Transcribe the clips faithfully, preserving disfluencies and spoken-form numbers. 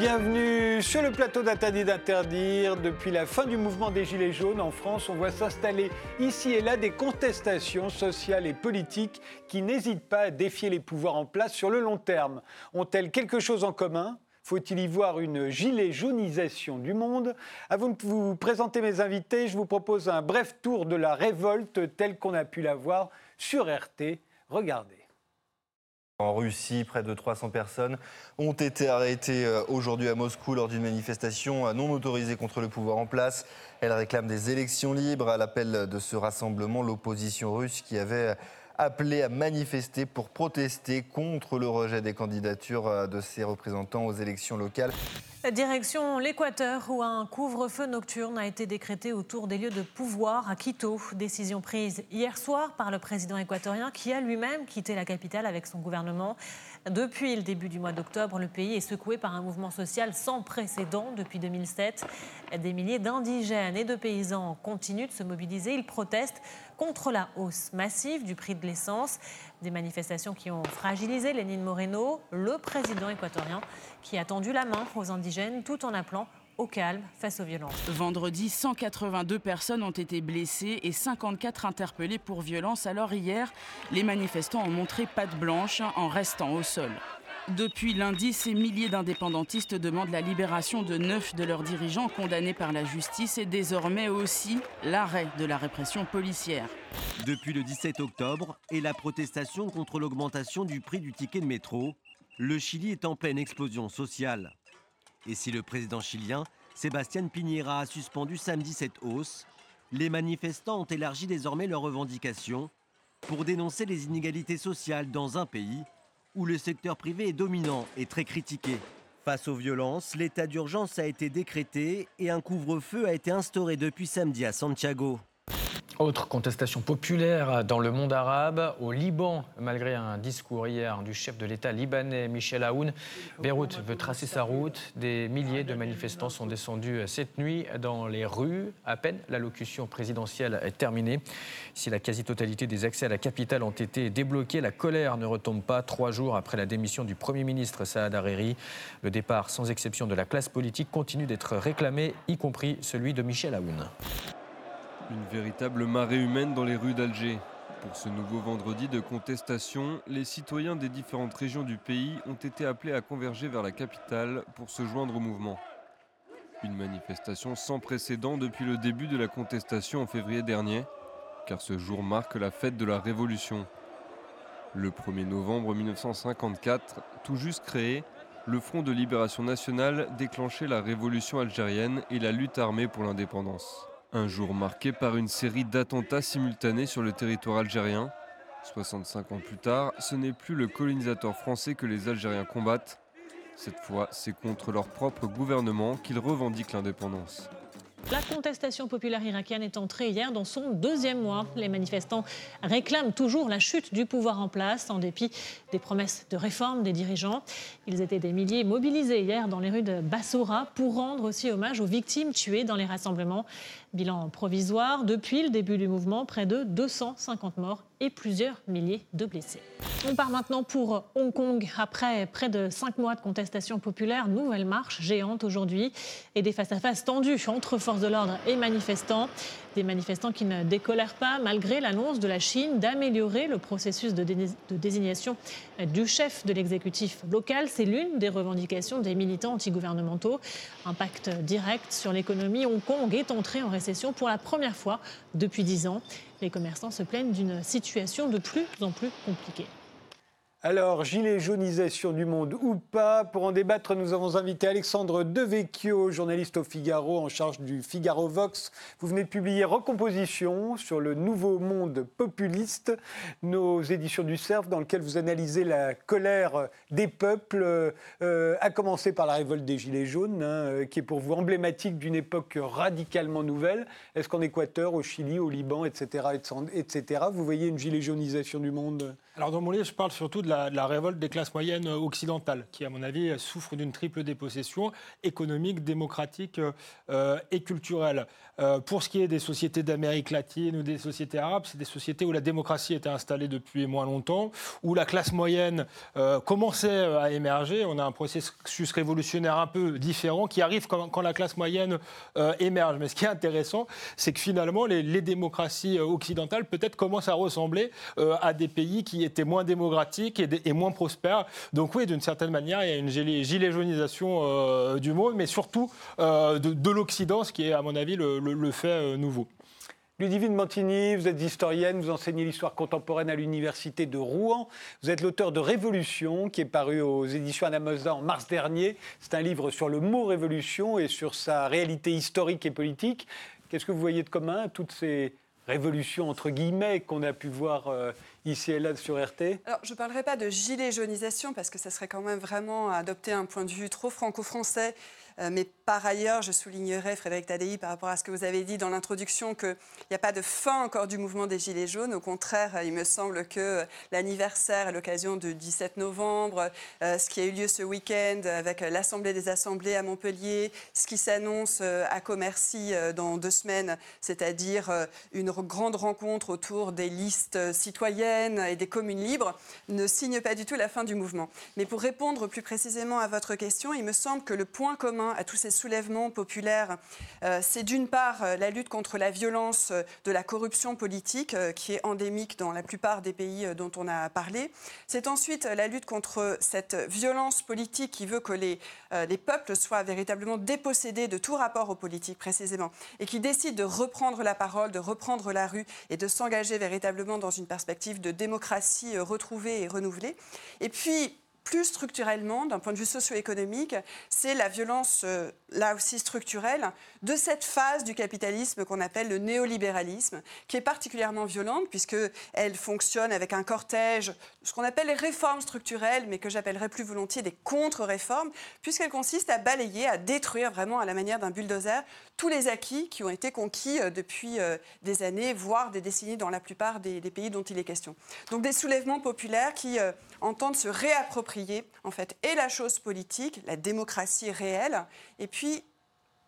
Bienvenue sur le plateau d'Interdit d'Interdire. Depuis la fin du mouvement des Gilets jaunes en France, on voit s'installer ici et là des contestations sociales et politiques qui n'hésitent pas à défier les pouvoirs en place sur le long terme. Ont-elles quelque chose en commun ? Faut-il y voir une gilet jaunisation du monde ? Avant de vous présenter mes invités, je vous propose un bref tour de la révolte telle qu'on a pu la voir sur R T. Regardez. En Russie, près de trois cents personnes ont été arrêtées aujourd'hui à Moscou lors d'une manifestation non autorisée contre le pouvoir en place. Elle réclame des élections libres. À l'appel de ce rassemblement, l'opposition russe qui avait appelé à manifester pour protester contre le rejet des candidatures de ses représentants aux élections locales. Direction l'Équateur, où un couvre-feu nocturne a été décrété autour des lieux de pouvoir à Quito. Décision prise hier soir par le président équatorien qui a lui-même quitté la capitale avec son gouvernement. Depuis le début du mois d'octobre, le pays est secoué par un mouvement social sans précédent depuis deux mille sept. Des milliers d'indigènes et de paysans continuent de se mobiliser. Ils protestent contre la hausse massive du prix de l'essence. Des manifestations qui ont fragilisé Lenin Moreno, le président équatorien, qui a tendu la main aux indigènes tout en appelant au calme face aux violences. Vendredi, cent quatre-vingt-deux personnes ont été blessées et cinquante-quatre interpellées pour violence. Alors hier, les manifestants ont montré patte blanche en restant au sol. Depuis lundi, ces milliers d'indépendantistes demandent la libération de neuf de leurs dirigeants condamnés par la justice et désormais aussi l'arrêt de la répression policière. Depuis le dix-sept octobre et la protestation contre l'augmentation du prix du ticket de métro, le Chili est en pleine explosion sociale. Et si le président chilien, Sebastián Piñera, a suspendu samedi cette hausse, les manifestants ont élargi désormais leurs revendications pour dénoncer les inégalités sociales dans un pays où le secteur privé est dominant et très critiqué. Face aux violences, l'état d'urgence a été décrété et un couvre-feu a été instauré depuis samedi à Santiago. Autre contestation populaire dans le monde arabe, au Liban, malgré un discours hier du chef de l'État libanais Michel Aoun. Beyrouth veut tracer sa route. Des milliers de manifestants sont descendus cette nuit dans les rues. À peine l'allocution présidentielle est terminée. Si la quasi-totalité des accès à la capitale ont été débloqués, la colère ne retombe pas trois jours après la démission du Premier ministre Saad Hariri. Le départ sans exception de la classe politique continue d'être réclamé, y compris celui de Michel Aoun. Une véritable marée humaine dans les rues d'Alger. Pour ce nouveau vendredi de contestation, les citoyens des différentes régions du pays ont été appelés à converger vers la capitale pour se joindre au mouvement. Une manifestation sans précédent depuis le début de la contestation en février dernier, car ce jour marque la fête de la Révolution. Le premier novembre mille neuf cent cinquante-quatre, tout juste créé, le Front de Libération Nationale déclenchait la révolution algérienne et la lutte armée pour l'indépendance. Un jour marqué par une série d'attentats simultanés sur le territoire algérien. soixante-cinq ans plus tard, ce n'est plus le colonisateur français que les Algériens combattent. Cette fois, c'est contre leur propre gouvernement qu'ils revendiquent l'indépendance. La contestation populaire irakienne est entrée hier dans son deuxième mois. Les manifestants réclament toujours la chute du pouvoir en place, en dépit des promesses de réforme des dirigeants. Ils étaient des milliers mobilisés hier dans les rues de Bassora pour rendre aussi hommage aux victimes tuées dans les rassemblements. Bilan provisoire, depuis le début du mouvement, près de deux cent cinquante morts et plusieurs milliers de blessés. On part maintenant pour Hong Kong. Après près de cinq mois de contestation populaire, nouvelle marche géante aujourd'hui et des face-à-face tendus entre forces de l'ordre et manifestants. Des manifestants qui ne décolèrent pas malgré l'annonce de la Chine d'améliorer le processus de, dé- de désignation du chef de l'exécutif local. C'est l'une des revendications des militants antigouvernementaux. Impact direct sur l'économie. Hong Kong est entré en récession pour la première fois depuis dix ans. Les commerçants se plaignent d'une situation de plus en plus compliquée. Alors, gilet jaunisation du monde ou pas, pour en débattre, nous avons invité Alexandre Devecchio, journaliste au Figaro, en charge du Figaro Vox. Vous venez de publier Recomposition sur le nouveau monde populiste, nos éditions du Cerf, dans lequel vous analysez la colère des peuples, euh, à commencer par la révolte des Gilets jaunes, hein, qui est pour vous emblématique d'une époque radicalement nouvelle. Est-ce qu'en Équateur, au Chili, au Liban, et cetera, et cetera, vous voyez une gilet jaunisation du monde ? Alors, dans mon livre, je parle surtout de la, de la révolte des classes moyennes occidentales, qui, à mon avis, souffre d'une triple dépossession économique, démocratique euh, et culturelle. Euh, pour ce qui est des sociétés d'Amérique latine ou des sociétés arabes, c'est des sociétés où la démocratie était installée depuis moins longtemps, où la classe moyenne euh, commençait à émerger. On a un processus révolutionnaire un peu différent qui arrive quand, quand la classe moyenne euh, émerge. Mais ce qui est intéressant, c'est que finalement, les, les démocraties occidentales peut-être commencent à ressembler euh, à des pays qui étaient moins démocratiques et, des, et moins prospères. Donc oui, d'une certaine manière, il y a une gilet jaunisation euh, du monde, mais surtout euh, de, de l'Occident, ce qui est à mon avis le, le, le fait euh, nouveau. Ludivine Bantigny, vous êtes historienne, vous enseignez l'histoire contemporaine à l'université de Rouen. Vous êtes l'auteur de Révolution, qui est paru aux éditions Anamosa en mars dernier. C'est un livre sur le mot révolution et sur sa réalité historique et politique. Qu'est-ce que vous voyez de commun à toutes ces révolutions, entre guillemets, qu'on a pu voir euh, ici et là sur R T? Alors, je ne parlerai pas de gilet jaunisation, parce que ça serait quand même vraiment adopter un point de vue trop franco-français. Mais par ailleurs, je soulignerai, Frédéric Taddeï, par rapport à ce que vous avez dit dans l'introduction, qu'il n'y a pas de fin encore du mouvement des Gilets jaunes. Au contraire, il me semble que l'anniversaire à l'occasion du dix-sept novembre, ce qui a eu lieu ce week-end avec l'Assemblée des Assemblées à Montpellier, ce qui s'annonce à Commercy dans deux semaines, c'est-à-dire une grande rencontre autour des listes citoyennes et des communes libres, ne signe pas du tout la fin du mouvement. Mais pour répondre plus précisément à votre question, il me semble que le point commun à tous ces soulèvements populaires, euh, c'est d'une part euh, la lutte contre la violence euh, de la corruption politique euh, qui est endémique dans la plupart des pays euh, dont on a parlé. C'est ensuite euh, la lutte contre cette violence politique qui veut que les, euh, les peuples soient véritablement dépossédés de tout rapport aux politiques précisément et qui décide de reprendre la parole, de reprendre la rue et de s'engager véritablement dans une perspective de démocratie euh, retrouvée et renouvelée. Et puis, plus structurellement, d'un point de vue socio-économique, c'est la violence, euh, là aussi structurelle, de cette phase du capitalisme qu'on appelle le néolibéralisme, qui est particulièrement violente, puisqu'elle fonctionne avec un cortège, ce qu'on appelle les réformes structurelles, mais que j'appellerais plus volontiers des contre-réformes, puisqu'elle consiste à balayer, à détruire vraiment à la manière d'un bulldozer tous les acquis qui ont été conquis depuis euh, des années, voire des décennies dans la plupart des, des pays dont il est question. Donc des soulèvements populaires qui euh, entendent se réapproprier en fait, et la chose politique, la démocratie réelle, et puis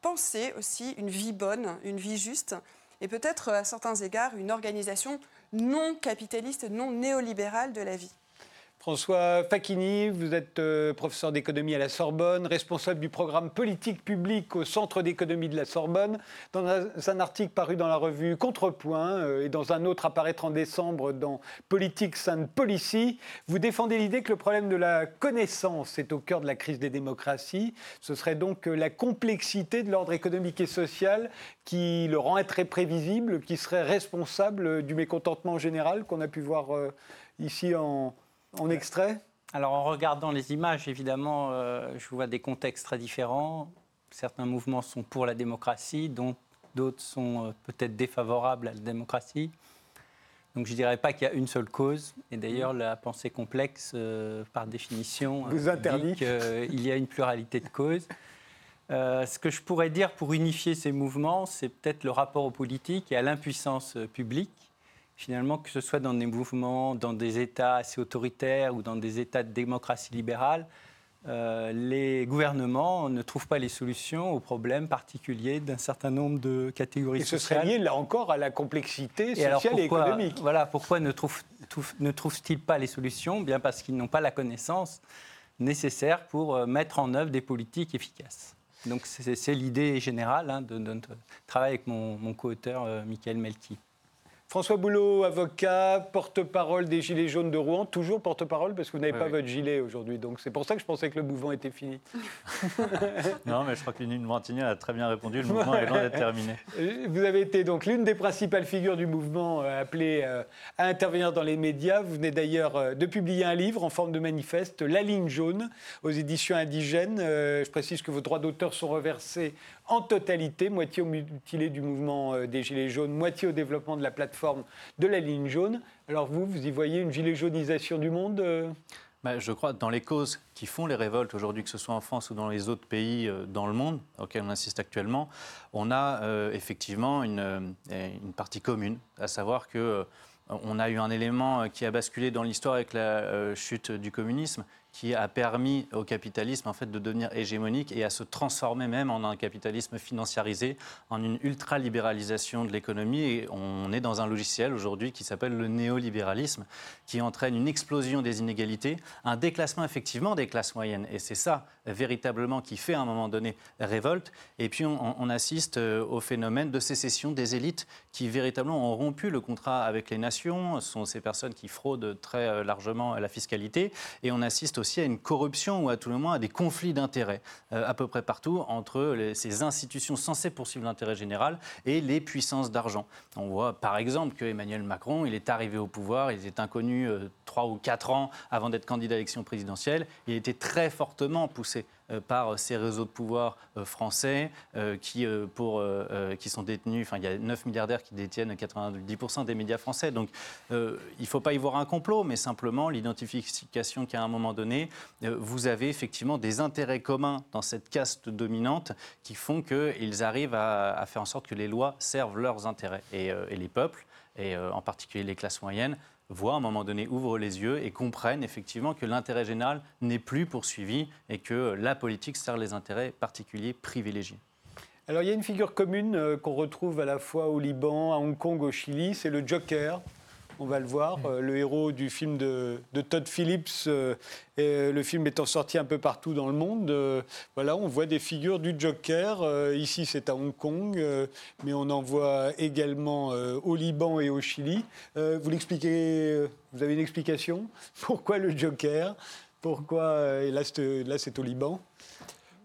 penser aussi une vie bonne, une vie juste, et peut-être à certains égards une organisation non capitaliste, non néolibérale de la vie. François Facchini, vous êtes euh, professeur d'économie à la Sorbonne, responsable du programme politique publique au Centre d'économie de la Sorbonne. Dans un, un article paru dans la revue Contrepoint euh, et dans un autre apparaître en décembre dans Politics and Policy, vous défendez l'idée que le problème de la connaissance est au cœur de la crise des démocraties. Ce serait donc euh, la complexité de l'ordre économique et social qui le rend très prévisible, qui serait responsable euh, du mécontentement général qu'on a pu voir euh, ici en... En extrait ? Alors, en regardant les images, évidemment, euh, je vois des contextes très différents. Certains mouvements sont pour la démocratie, dont d'autres sont euh, peut-être défavorables à la démocratie. Donc, je ne dirais pas qu'il y a une seule cause. Et d'ailleurs, la pensée complexe, euh, par définition, vous interdit qu'il y a une pluralité de causes. Euh, ce que je pourrais dire pour unifier ces mouvements, c'est peut-être le rapport aux politiques et à l'impuissance euh, publique. Finalement, que ce soit dans des mouvements, dans des États assez autoritaires ou dans des États de démocratie libérale, euh, les gouvernements ne trouvent pas les solutions aux problèmes particuliers d'un certain nombre de catégories sociales. Et ce sociales. Serait lié, là encore, à la complexité sociale et, alors, pourquoi, et économique. Voilà, pourquoi ne, trouve, trouve, ne trouvent-ils pas les solutions ? Bien parce qu'ils n'ont pas la connaissance nécessaire pour mettre en œuvre des politiques efficaces. Donc c'est, c'est l'idée générale hein, de, de notre travail avec mon, mon co-auteur euh, Michael Melki. François Boulo, avocat, porte-parole des Gilets jaunes de Rouen, toujours porte-parole parce que vous n'avez oui, pas oui. votre gilet aujourd'hui, donc c'est pour ça que je pensais que le mouvement était fini. Non, mais je crois que Ludivine Bantigny a très bien répondu, le mouvement est loin d'être terminé. Vous avez été donc l'une des principales figures du mouvement euh, appelée euh, à intervenir dans les médias. Vous venez d'ailleurs euh, de publier un livre en forme de manifeste, La ligne jaune, aux éditions Indigènes. Euh, je précise que vos droits d'auteur sont reversés en totalité, moitié au mutilé du mouvement euh, des Gilets jaunes, moitié au développement de la plateforme de la ligne jaune. Alors vous, vous y voyez une gilet jaunisation du monde euh... ben, je crois, dans les causes qui font les révoltes aujourd'hui, que ce soit en France ou dans les autres pays euh, dans le monde, auxquels on assiste actuellement, on a euh, effectivement une, une partie commune, à savoir que euh, On a eu un élément qui a basculé dans l'histoire avec la chute du communisme, qui a permis au capitalisme en fait, de devenir hégémonique et à se transformer même en un capitalisme financiarisé, en une ultra-libéralisation de l'économie. Et on est dans un logiciel aujourd'hui qui s'appelle le néolibéralisme, qui entraîne une explosion des inégalités, un déclassement effectivement des classes moyennes. Et c'est ça, véritablement, qui fait à un moment donné révolte. Et puis on, on assiste au phénomène de sécession des élites qui véritablement ont rompu le contrat avec les nations. Ce sont ces personnes qui fraudent très largement à la fiscalité. Et on assiste aussi à une corruption ou à tout le moins à des conflits d'intérêts euh, à peu près partout entre les, ces institutions censées poursuivre l'intérêt général et les puissances d'argent. On voit par exemple qu'Emmanuel Macron, il est arrivé au pouvoir, il était inconnu trois euh, ou quatre ans avant d'être candidat à l'élection présidentielle. Il était très fortement poussé euh, par ces réseaux de pouvoir euh, français euh, qui, euh, pour, euh, qui sont détenus, enfin il y a neuf milliardaires qui détiennent quatre-vingt-dix pour cent des médias français. Donc euh, il ne faut pas y voir un complot, mais simplement l'identification qu'à un moment donné, vous avez effectivement des intérêts communs dans cette caste dominante qui font qu'ils arrivent à, à faire en sorte que les lois servent leurs intérêts. Et, euh, et les peuples, et euh, en particulier les classes moyennes, voient à un moment donné, ouvrent les yeux et comprennent effectivement que l'intérêt général n'est plus poursuivi et que la politique sert les intérêts particuliers privilégiés. Alors il y a une figure commune euh, qu'on retrouve à la fois au Liban, à Hong Kong, au Chili, c'est le Joker. On va le voir, euh, le héros du film de, de Todd Phillips, euh, et le film étant sorti un peu partout dans le monde. Euh, voilà, on voit des figures du Joker. Euh, ici, c'est à Hong Kong, euh, mais on en voit également euh, au Liban et au Chili. Euh, vous l'expliquez, vous avez une explication ? Pourquoi le Joker ? Pourquoi euh, et là, c'est, là, c'est au Liban.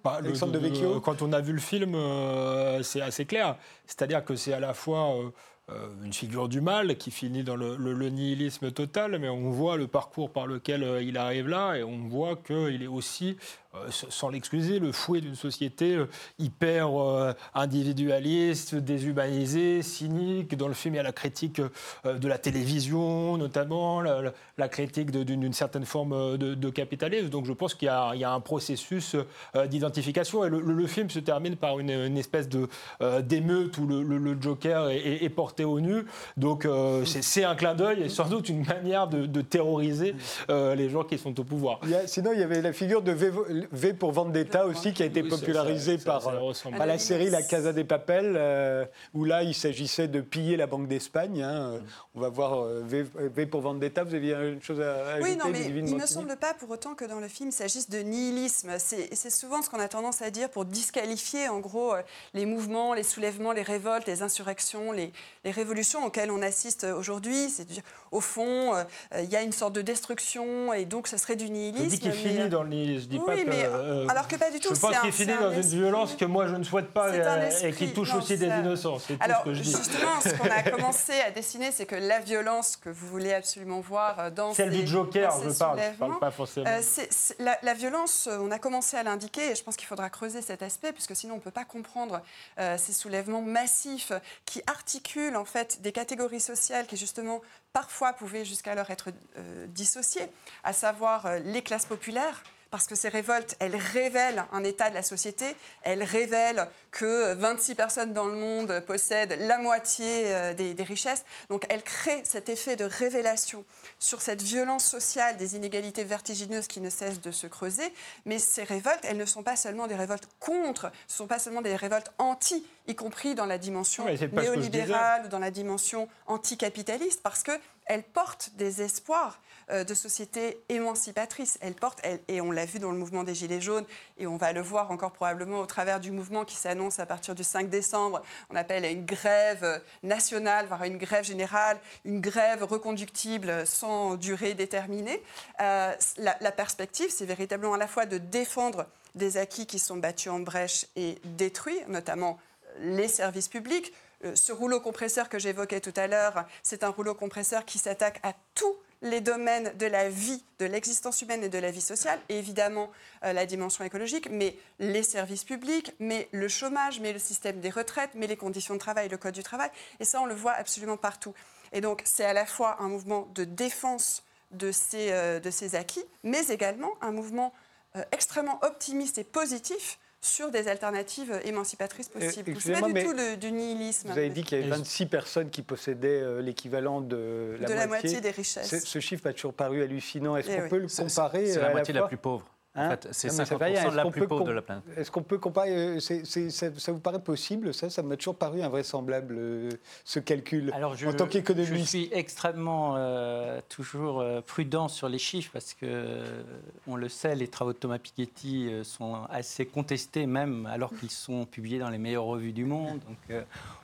Bah, Alexandre Devecchio. De, quand on a vu le film, euh, c'est assez clair. C'est-à-dire que c'est à la fois... Euh, Euh, une figure du mal qui finit dans le, le, le nihilisme total, mais on voit le parcours par lequel euh, il arrive là et on voit qu'il est aussi, euh, sans l'excuser, le fouet d'une société euh, hyper euh, individualiste, déshumanisée, cynique. Dans le film, il y a la critique euh, de la télévision, notamment, la, la critique de, d'une, d'une certaine forme de, de capitalisme. Donc je pense qu'il y a, il y a un processus euh, d'identification et le, le, le film se termine par une, une espèce de, euh, d'émeute où le, le, le Joker est, est, est porté au nu, donc euh, c'est, c'est un clin d'œil et sans doute une manière de, de terroriser euh, les gens qui sont au pouvoir. Il y a, sinon, il y avait la figure de V, v pour Vendetta aussi qui a été oui, popularisée ça, par, ça, ça par la série La Casa de Papel, euh, où là il s'agissait de piller la Banque d'Espagne. Hein. Mm. On va voir euh, v, v pour Vendetta. Vous aviez une chose à ajouter? Oui, non, mais il ne me semble pas pour autant que dans le film il s'agisse de nihilisme. C'est, c'est souvent ce qu'on a tendance à dire pour disqualifier en gros les mouvements, les soulèvements, les révoltes, les insurrections, les Les révolutions auxquelles on assiste aujourd'hui, c'est au fond, il euh, y a une sorte de destruction et donc ce serait du nihilisme. Je dis qu'il mais... finit dans le nihilisme, je dis oui, pas que... Euh, alors que pas du tout. Je pense c'est qu'il un, finit un dans esprit... une violence que moi je ne souhaite pas et, et qui touche non, aussi c'est... des innocents, c'est alors, tout ce que je dis. Alors justement, ce qu'on a commencé à dessiner, c'est que la violence que vous voulez absolument voir dans Celle ces, du Joker, ces je parle, je parle pas forcément. Euh, c'est, c'est, la, la violence, on a commencé à l'indiquer et je pense qu'il faudra creuser cet aspect puisque sinon on ne peut pas comprendre euh, ces soulèvements massifs qui articulent en fait des catégories sociales qui justement parfois pouvaient jusqu'alors être euh, dissociées, à savoir euh, les classes populaires, parce que ces révoltes, elles révèlent un état de la société, elles révèlent que vingt-six personnes dans le monde possèdent la moitié euh, des, des richesses, donc elles créent cet effet de révélation sur cette violence sociale des inégalités vertigineuses qui ne cessent de se creuser, mais ces révoltes, elles ne sont pas seulement des révoltes contre, ce ne sont pas seulement des révoltes anti, y compris dans la dimension néolibérale ou dans la dimension anticapitaliste, parce qu'elles portent des espoirs euh, de société émancipatrice. Elles portent, elles, et on l'a vu dans le mouvement des Gilets jaunes, et on va le voir encore probablement au travers du mouvement qui s'annonce à partir du cinq décembre, on appelle à une grève nationale, voire à une grève générale, une grève reconductible sans durée déterminée. Euh, la, la perspective, c'est véritablement à la fois de défendre des acquis qui sont battus en brèche et détruits, notamment les services publics. Ce rouleau compresseur que j'évoquais tout à l'heure, c'est un rouleau compresseur qui s'attaque à tous les domaines de la vie, de l'existence humaine et de la vie sociale, et évidemment euh, la dimension écologique, mais les services publics, mais le chômage, mais le système des retraites, mais les conditions de travail, le code du travail, et ça on le voit absolument partout. Et donc c'est à la fois un mouvement de défense de ces, euh, de ces acquis, mais également un mouvement euh, extrêmement optimiste et positif sur des alternatives émancipatrices possibles. Euh, Ce n'est pas du tout le, du nihilisme. Vous avez dit qu'il y avait vingt-six personnes qui possédaient euh, l'équivalent de, la, de moitié. la moitié des richesses. Ce chiffre m'a toujours paru hallucinant. Est-ce qu'on oui. peut le comparer? C'est la moitié la, la plus pauvre. Hein en fait, c'est cinquante pour cent de la plus pauvre de la planète. Est-ce qu'on peut comparer? c'est, c'est, ça, ça vous paraît possible? Ça, ça m'a toujours paru invraisemblable, euh, ce calcul. Alors je, en tant qu'économiste. Je suis extrêmement euh, toujours euh, prudent sur les chiffres parce que, euh, on le sait, les travaux de Thomas Piketty euh, sont assez contestés, même alors qu'ils sont publiés dans les meilleures revues du monde. Donc, euh,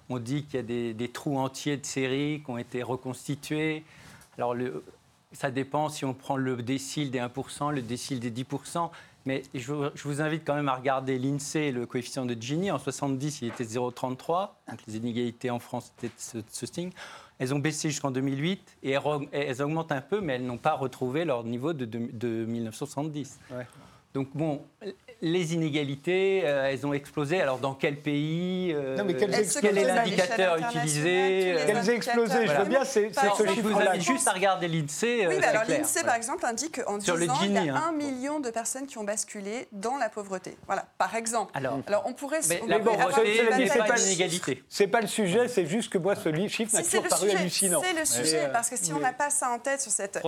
on dit qu'il y a des, des trous entiers de séries qui ont été reconstitués. Alors le... Ça dépend si on prend le décile des un pour cent, le décile des dix pour cent. Mais je vous invite quand même à regarder l'INSEE, le coefficient de Gini. En soixante-dix, il était zéro virgule trente-trois. Donc les inégalités en France étaient de ce signe. Elles ont baissé jusqu'en deux mille huit et elles augmentent un peu, mais elles n'ont pas retrouvé leur niveau de, de, de mille neuf cent soixante-dix. Ouais. Donc bon, les inégalités, euh, elles ont explosé. Alors dans quel pays euh, non, mais quel est l'indicateur utilisé? Elles ont explosé, je veux bien, c'est ce chiffre. Vous avez juste à regarder l'INSEE. Oui, euh, bah alors l'INSEE, ouais. par exemple, indique qu'en dix ans, Gini, il y a hein. un million de personnes qui ont basculé dans la pauvreté. Voilà, par exemple. Alors, alors on pourrait... Mais on la pauvreté, c'est pas l'inégalité. C'est pas le sujet, c'est juste que moi, ce chiffre m'a toujours paru hallucinant. C'est le sujet, parce que si on n'a pas ça en tête sur cette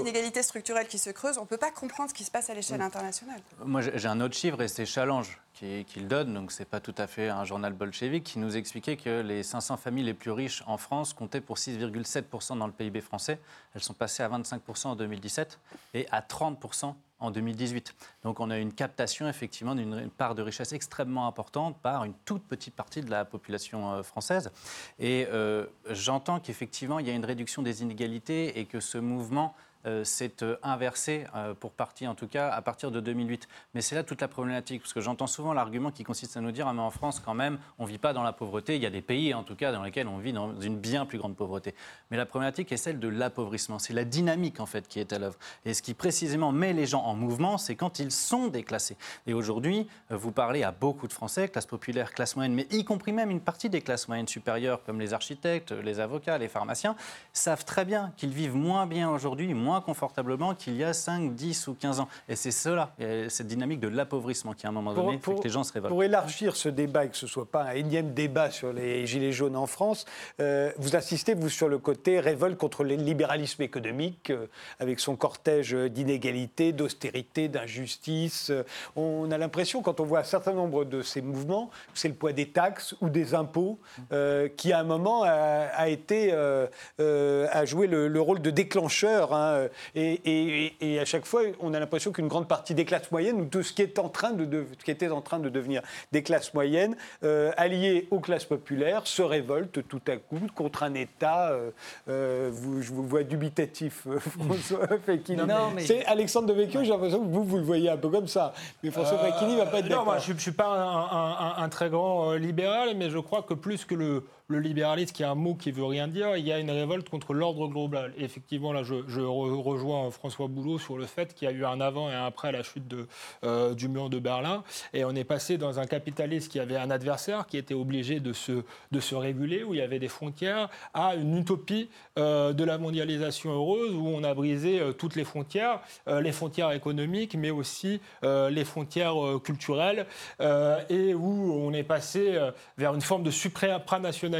inégalité structurelle qui se creuse, on ne peut pas comprendre ce qui se passe à l'échelle internationale. Moi, j'ai un autre chiffre, et c'est Challenge qu'il donne, donc c'est pas tout à fait un journal bolchevique, qui nous expliquait que les cinq cents familles les plus riches en France comptaient pour six virgule sept pour cent dans le P I B français. Elles sont passées à vingt-cinq pour cent en deux mille dix-sept et à trente pour cent en deux mille dix-huit. Donc on a une captation effectivement d'une part de richesse extrêmement importante par une toute petite partie de la population française. Et euh, j'entends qu'effectivement il y a une réduction des inégalités et que ce mouvement... Euh, c'est euh, inversé, euh, pour partie en tout cas, à partir de deux mille huit. Mais c'est là toute la problématique, parce que j'entends souvent l'argument qui consiste à nous dire « Ah mais en France, quand même, on ne vit pas dans la pauvreté, il y a des pays en tout cas dans lesquels on vit dans une bien plus grande pauvreté ». Mais la problématique est celle de l'appauvrissement, c'est la dynamique en fait qui est à l'œuvre. Et ce qui précisément met les gens en mouvement, c'est quand ils sont déclassés. Et aujourd'hui, euh, vous parlez à beaucoup de Français, classe populaire, classe moyenne, mais y compris même une partie des classes moyennes supérieures, comme les architectes, les avocats, les pharmaciens, savent très bien qu'ils vivent moins bien aujourd'hui, moins confortablement qu'il y a cinq, dix ou quinze ans. Et c'est cela, cette dynamique de l'appauvrissement qui, à un moment donné, pour, fait que les gens se révoltent. Pour élargir ce débat et que ce ne soit pas un énième débat sur les Gilets jaunes en France, euh, vous insistez, vous, sur le côté révolte contre le libéralisme économique, euh, avec son cortège d'inégalités, d'austérité, d'injustice. On a l'impression, quand on voit un certain nombre de ces mouvements, que c'est le poids des taxes ou des impôts euh, qui, à un moment, a, a été, euh, euh, a joué le, le rôle de déclencheur, hein, Et, et, et à chaque fois, on a l'impression qu'une grande partie des classes moyennes, ou de ce qui, est en train de, de, ce qui était en train de devenir des classes moyennes, euh, alliées aux classes populaires, se révolte tout à coup contre un État. Euh, euh, vous, je vous vois dubitatif, euh, François Facchini. Mais... C'est Alexandre Devecchio, ouais. J'ai l'impression que vous, vous le voyez un peu comme ça. Mais François euh, Facchini ne va pas être d'accord. Non, moi, je ne suis pas un, un, un, un très grand euh, libéral, mais je crois que plus que le... Le libéralisme, qui est un mot qui ne veut rien dire, il y a une révolte contre l'ordre global. Et effectivement, là, je, je re- rejoins François Boulo sur le fait qu'il y a eu un avant et un après la chute de, euh, du mur de Berlin. Et on est passé dans un capitalisme qui avait un adversaire, qui était obligé de se, de se réguler, où il y avait des frontières, à une utopie euh, de la mondialisation heureuse, où on a brisé euh, toutes les frontières, euh, les frontières économiques, mais aussi euh, les frontières euh, culturelles, euh, et où on est passé euh, vers une forme de supranationalisme.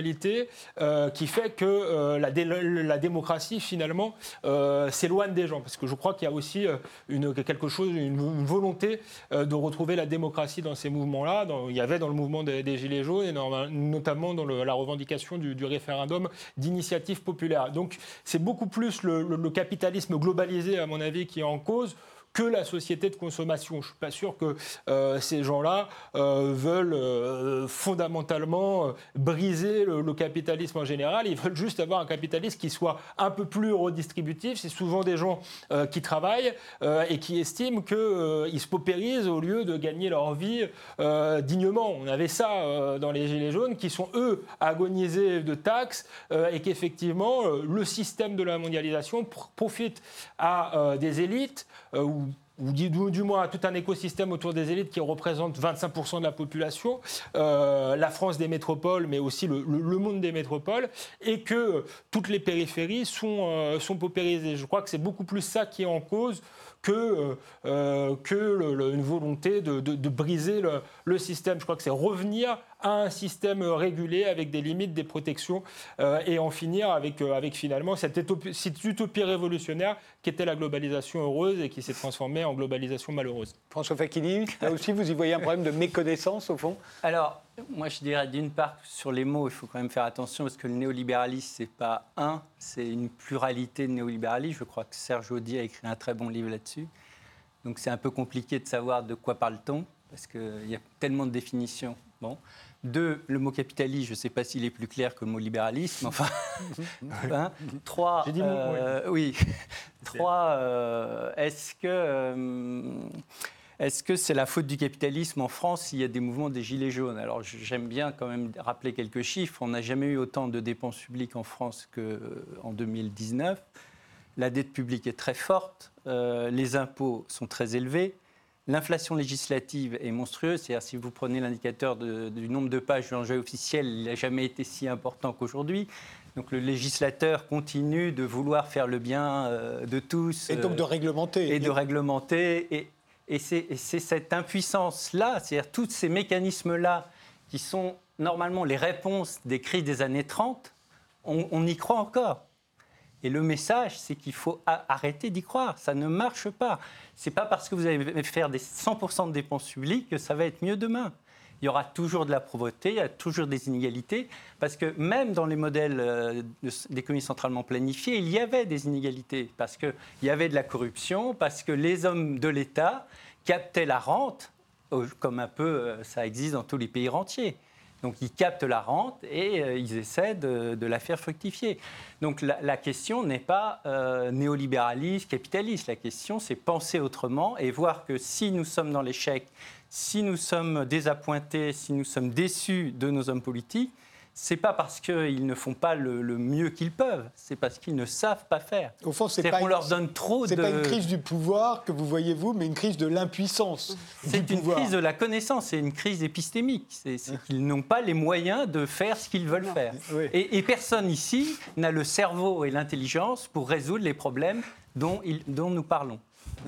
Euh, qui fait que euh, la, dé- la démocratie, finalement, euh, s'éloigne des gens. Parce que je crois qu'il y a aussi euh, une, quelque chose, une, une volonté euh, de retrouver la démocratie dans ces mouvements-là. Dans, il y avait dans le mouvement des, des Gilets jaunes, et dans, notamment dans le, la revendication du, du référendum d'initiative populaire. Donc c'est beaucoup plus le, le, le capitalisme globalisé, à mon avis, qui est en cause, que la société de consommation. Je ne suis pas sûr que euh, ces gens-là euh, veulent euh, fondamentalement euh, briser le, le capitalisme en général. Ils veulent juste avoir un capitalisme qui soit un peu plus redistributif. C'est souvent des gens euh, qui travaillent euh, et qui estiment qu'ils euh, se paupérisent au lieu de gagner leur vie euh, dignement. On avait ça euh, dans les Gilets jaunes, qui sont, eux, agonisés de taxes euh, et qu'effectivement, euh, le système de la mondialisation pr- profite à euh, des élites euh, ou ou du, du moins tout un écosystème autour des élites qui représente vingt-cinq pour cent de la population, euh, la France des métropoles, mais aussi le, le, le monde des métropoles, et que euh, toutes les périphéries sont, euh, sont paupérisées. Je crois que c'est beaucoup plus ça qui est en cause que, euh, que le, le, une volonté de, de, de briser le, le système. Je crois que c'est revenir à un système régulé avec des limites, des protections, euh, et en finir avec, euh, avec finalement cette utopie, cette utopie révolutionnaire qui était la globalisation heureuse et qui s'est transformée en globalisation malheureuse. François Facchini, là aussi vous y voyez un problème de méconnaissance au fond ? Alors, moi je dirais d'une part sur les mots, il faut quand même faire attention parce que le néolibéralisme c'est pas un, c'est une pluralité de néolibéralisme. Je crois que Serge Audier a écrit un très bon livre là-dessus. Donc c'est un peu compliqué de savoir de quoi parle-t-on parce qu'il y a tellement de définitions. Bon. Deux, le mot capitalisme, je ne sais pas s'il est plus clair que le mot libéralisme. Enfin, hein. Trois, euh, oui. Trois, euh, est-ce que euh, est-ce que c'est la faute du capitalisme en France s'il y a des mouvements des Gilets jaunes ? Alors, j'aime bien quand même rappeler quelques chiffres. On n'a jamais eu autant de dépenses publiques en France qu'en deux mille dix-neuf. La dette publique est très forte. Euh, les impôts sont très élevés. L'inflation législative est monstrueuse, c'est-à-dire si vous prenez l'indicateur de, du nombre de pages de l'enjeu officiel, il n'a jamais été si important qu'aujourd'hui. Donc le législateur continue de vouloir faire le bien euh, de tous. Et donc euh, de réglementer. Et de réglementer. Et, et, c'est, et c'est cette impuissance-là, c'est-à-dire tous ces mécanismes-là qui sont normalement les réponses des crises des années trente, on, on y croit encore. Et le message, c'est qu'il faut arrêter d'y croire. Ça ne marche pas. Ce n'est pas parce que vous allez faire des cent pour cent de dépenses publiques que ça va être mieux demain. Il y aura toujours de la pauvreté, il y a toujours des inégalités. Parce que même dans les modèles d'économie centralement planifiée, il y avait des inégalités. Parce qu'il y avait de la corruption, parce que les hommes de l'État captaient la rente, comme un peu ça existe dans tous les pays rentiers. Donc ils captent la rente et euh, ils essaient de, de la faire fructifier. Donc la, la question n'est pas euh, néolibéraliste, capitaliste. La question, c'est penser autrement et voir que si nous sommes dans l'échec, si nous sommes désappointés, si nous sommes déçus de nos hommes politiques, c'est pas parce qu'ils ne font pas le, le mieux qu'ils peuvent, c'est parce qu'ils ne savent pas faire. Au fond, c'est, c'est pas qu'on une, leur donne trop c'est de. C'est pas une crise du pouvoir que vous voyez vous, mais une crise de l'impuissance. C'est du une pouvoir. Crise de la connaissance, c'est une crise épistémique. C'est, c'est qu'ils n'ont pas les moyens de faire ce qu'ils veulent non. faire. Oui. Et, et personne ici n'a le cerveau et l'intelligence pour résoudre les problèmes dont, il, dont nous parlons.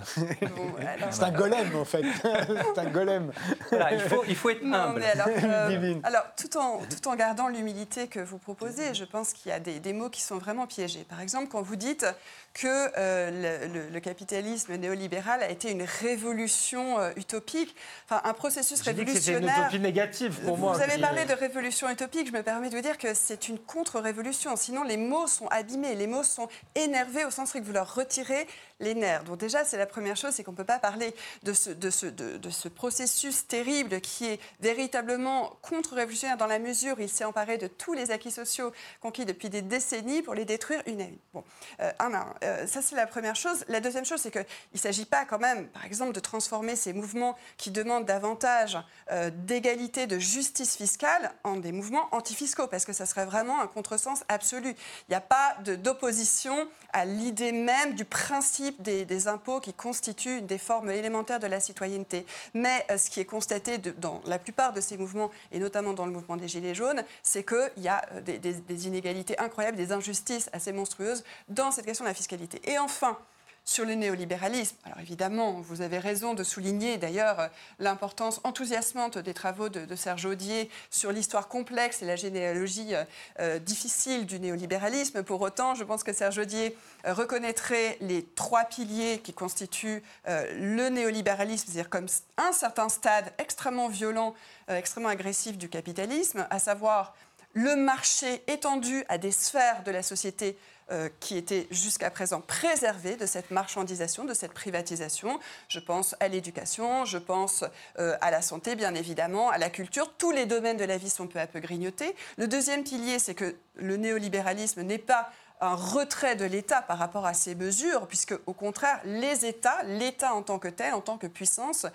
C'est un golem en fait. C'est un golem. Voilà, il, faut, il faut être humble. Non, alors, euh, alors tout, en, tout en gardant l'humilité que vous proposez, je pense qu'il y a des, des mots qui sont vraiment piégés. Par exemple, quand vous dites que euh, le, le, le capitalisme néolibéral a été une révolution euh, utopique, enfin un processus J'ai révolutionnaire. Dit que c'était une utopie négative pour moi. Vous avez parlé de révolution utopique. Je me permets de vous dire que c'est une contre-révolution. Sinon, les mots sont abîmés, les mots sont énervés au sens que vous leur retirez les nerfs. Donc déjà, c'est la première chose, c'est qu'on ne peut pas parler de ce, de, ce, de, de ce processus terrible qui est véritablement contre-révolutionnaire dans la mesure où il s'est emparé de tous les acquis sociaux conquis depuis des décennies pour les détruire une à une. Bon, euh, un à un. Euh, ça, c'est la première chose. La deuxième chose, c'est qu'il ne s'agit pas quand même, par exemple, de transformer ces mouvements qui demandent davantage euh, d'égalité, de justice fiscale en des mouvements antifiscaux, parce que ça serait vraiment un contresens absolu. Il n'y a pas de, d'opposition à l'idée même du principe des, des impôts qui constituent des formes élémentaires de la citoyenneté. Mais euh, ce qui est constaté de, dans la plupart de ces mouvements, et notamment dans le mouvement des Gilets jaunes, c'est qu'il y a des, des, des inégalités incroyables, des injustices assez monstrueuses dans cette question de la fiscalité. Et enfin, sur le néolibéralisme, alors évidemment, vous avez raison de souligner d'ailleurs l'importance enthousiasmante des travaux de, de Serge Audier sur l'histoire complexe et la généalogie euh, difficile du néolibéralisme. Pour autant, je pense que Serge Audier reconnaîtrait les trois piliers qui constituent euh, le néolibéralisme, c'est-à-dire comme un certain stade extrêmement violent, euh, extrêmement agressif du capitalisme, à savoir le marché étendu à des sphères de la société Euh, qui était jusqu'à présent préservé de cette marchandisation, de cette privatisation. Je pense à l'éducation, je pense euh, à la santé, bien évidemment, à la culture. Tous les domaines de la vie sont peu à peu grignotés. Le deuxième pilier, c'est que le néolibéralisme n'est pas un retrait de l'État par rapport à ces mesures, puisque, au contraire, les États, l'État en tant que tel, en tant que puissance,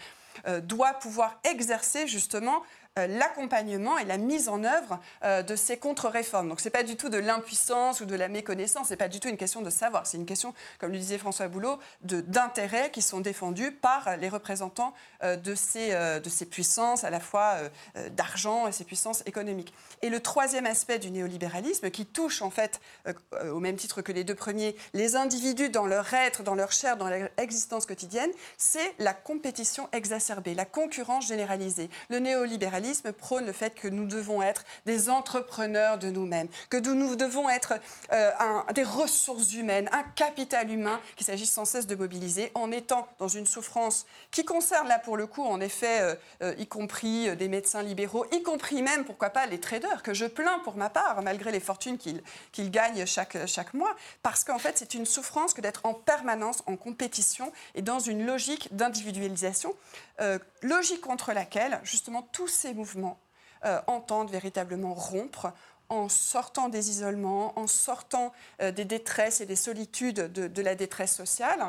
Euh, doit pouvoir exercer justement euh, l'accompagnement et la mise en œuvre euh, de ces contre-réformes. Donc ce n'est pas du tout de l'impuissance ou de la méconnaissance, ce n'est pas du tout une question de savoir, c'est une question, comme le disait François Boulo, d'intérêts qui sont défendus par les représentants euh, de, ces, euh, de ces puissances à la fois euh, d'argent et ces puissances économiques. Et le troisième aspect du néolibéralisme qui touche en fait, euh, au même titre que les deux premiers, les individus dans leur être, dans leur chair, dans leur existence quotidienne, c'est la compétition exacerbée, la concurrence généralisée. Le néolibéralisme prône le fait que nous devons être des entrepreneurs de nous-mêmes, que nous devons être euh, un, des ressources humaines, un capital humain qu'il s'agit sans cesse de mobiliser en étant dans une souffrance qui concerne là pour le coup en effet euh, euh, y compris euh, des médecins libéraux, y compris même pourquoi pas les traders que je plains pour ma part malgré les fortunes qu'ils qu'ils gagnent chaque, chaque mois parce qu'en fait c'est une souffrance que d'être en permanence en compétition et dans une logique d'individualisation, euh, logique contre laquelle justement tous ces mouvements euh, entendent véritablement rompre en sortant des isolements, en sortant euh, des détresses et des solitudes de, de la détresse sociale,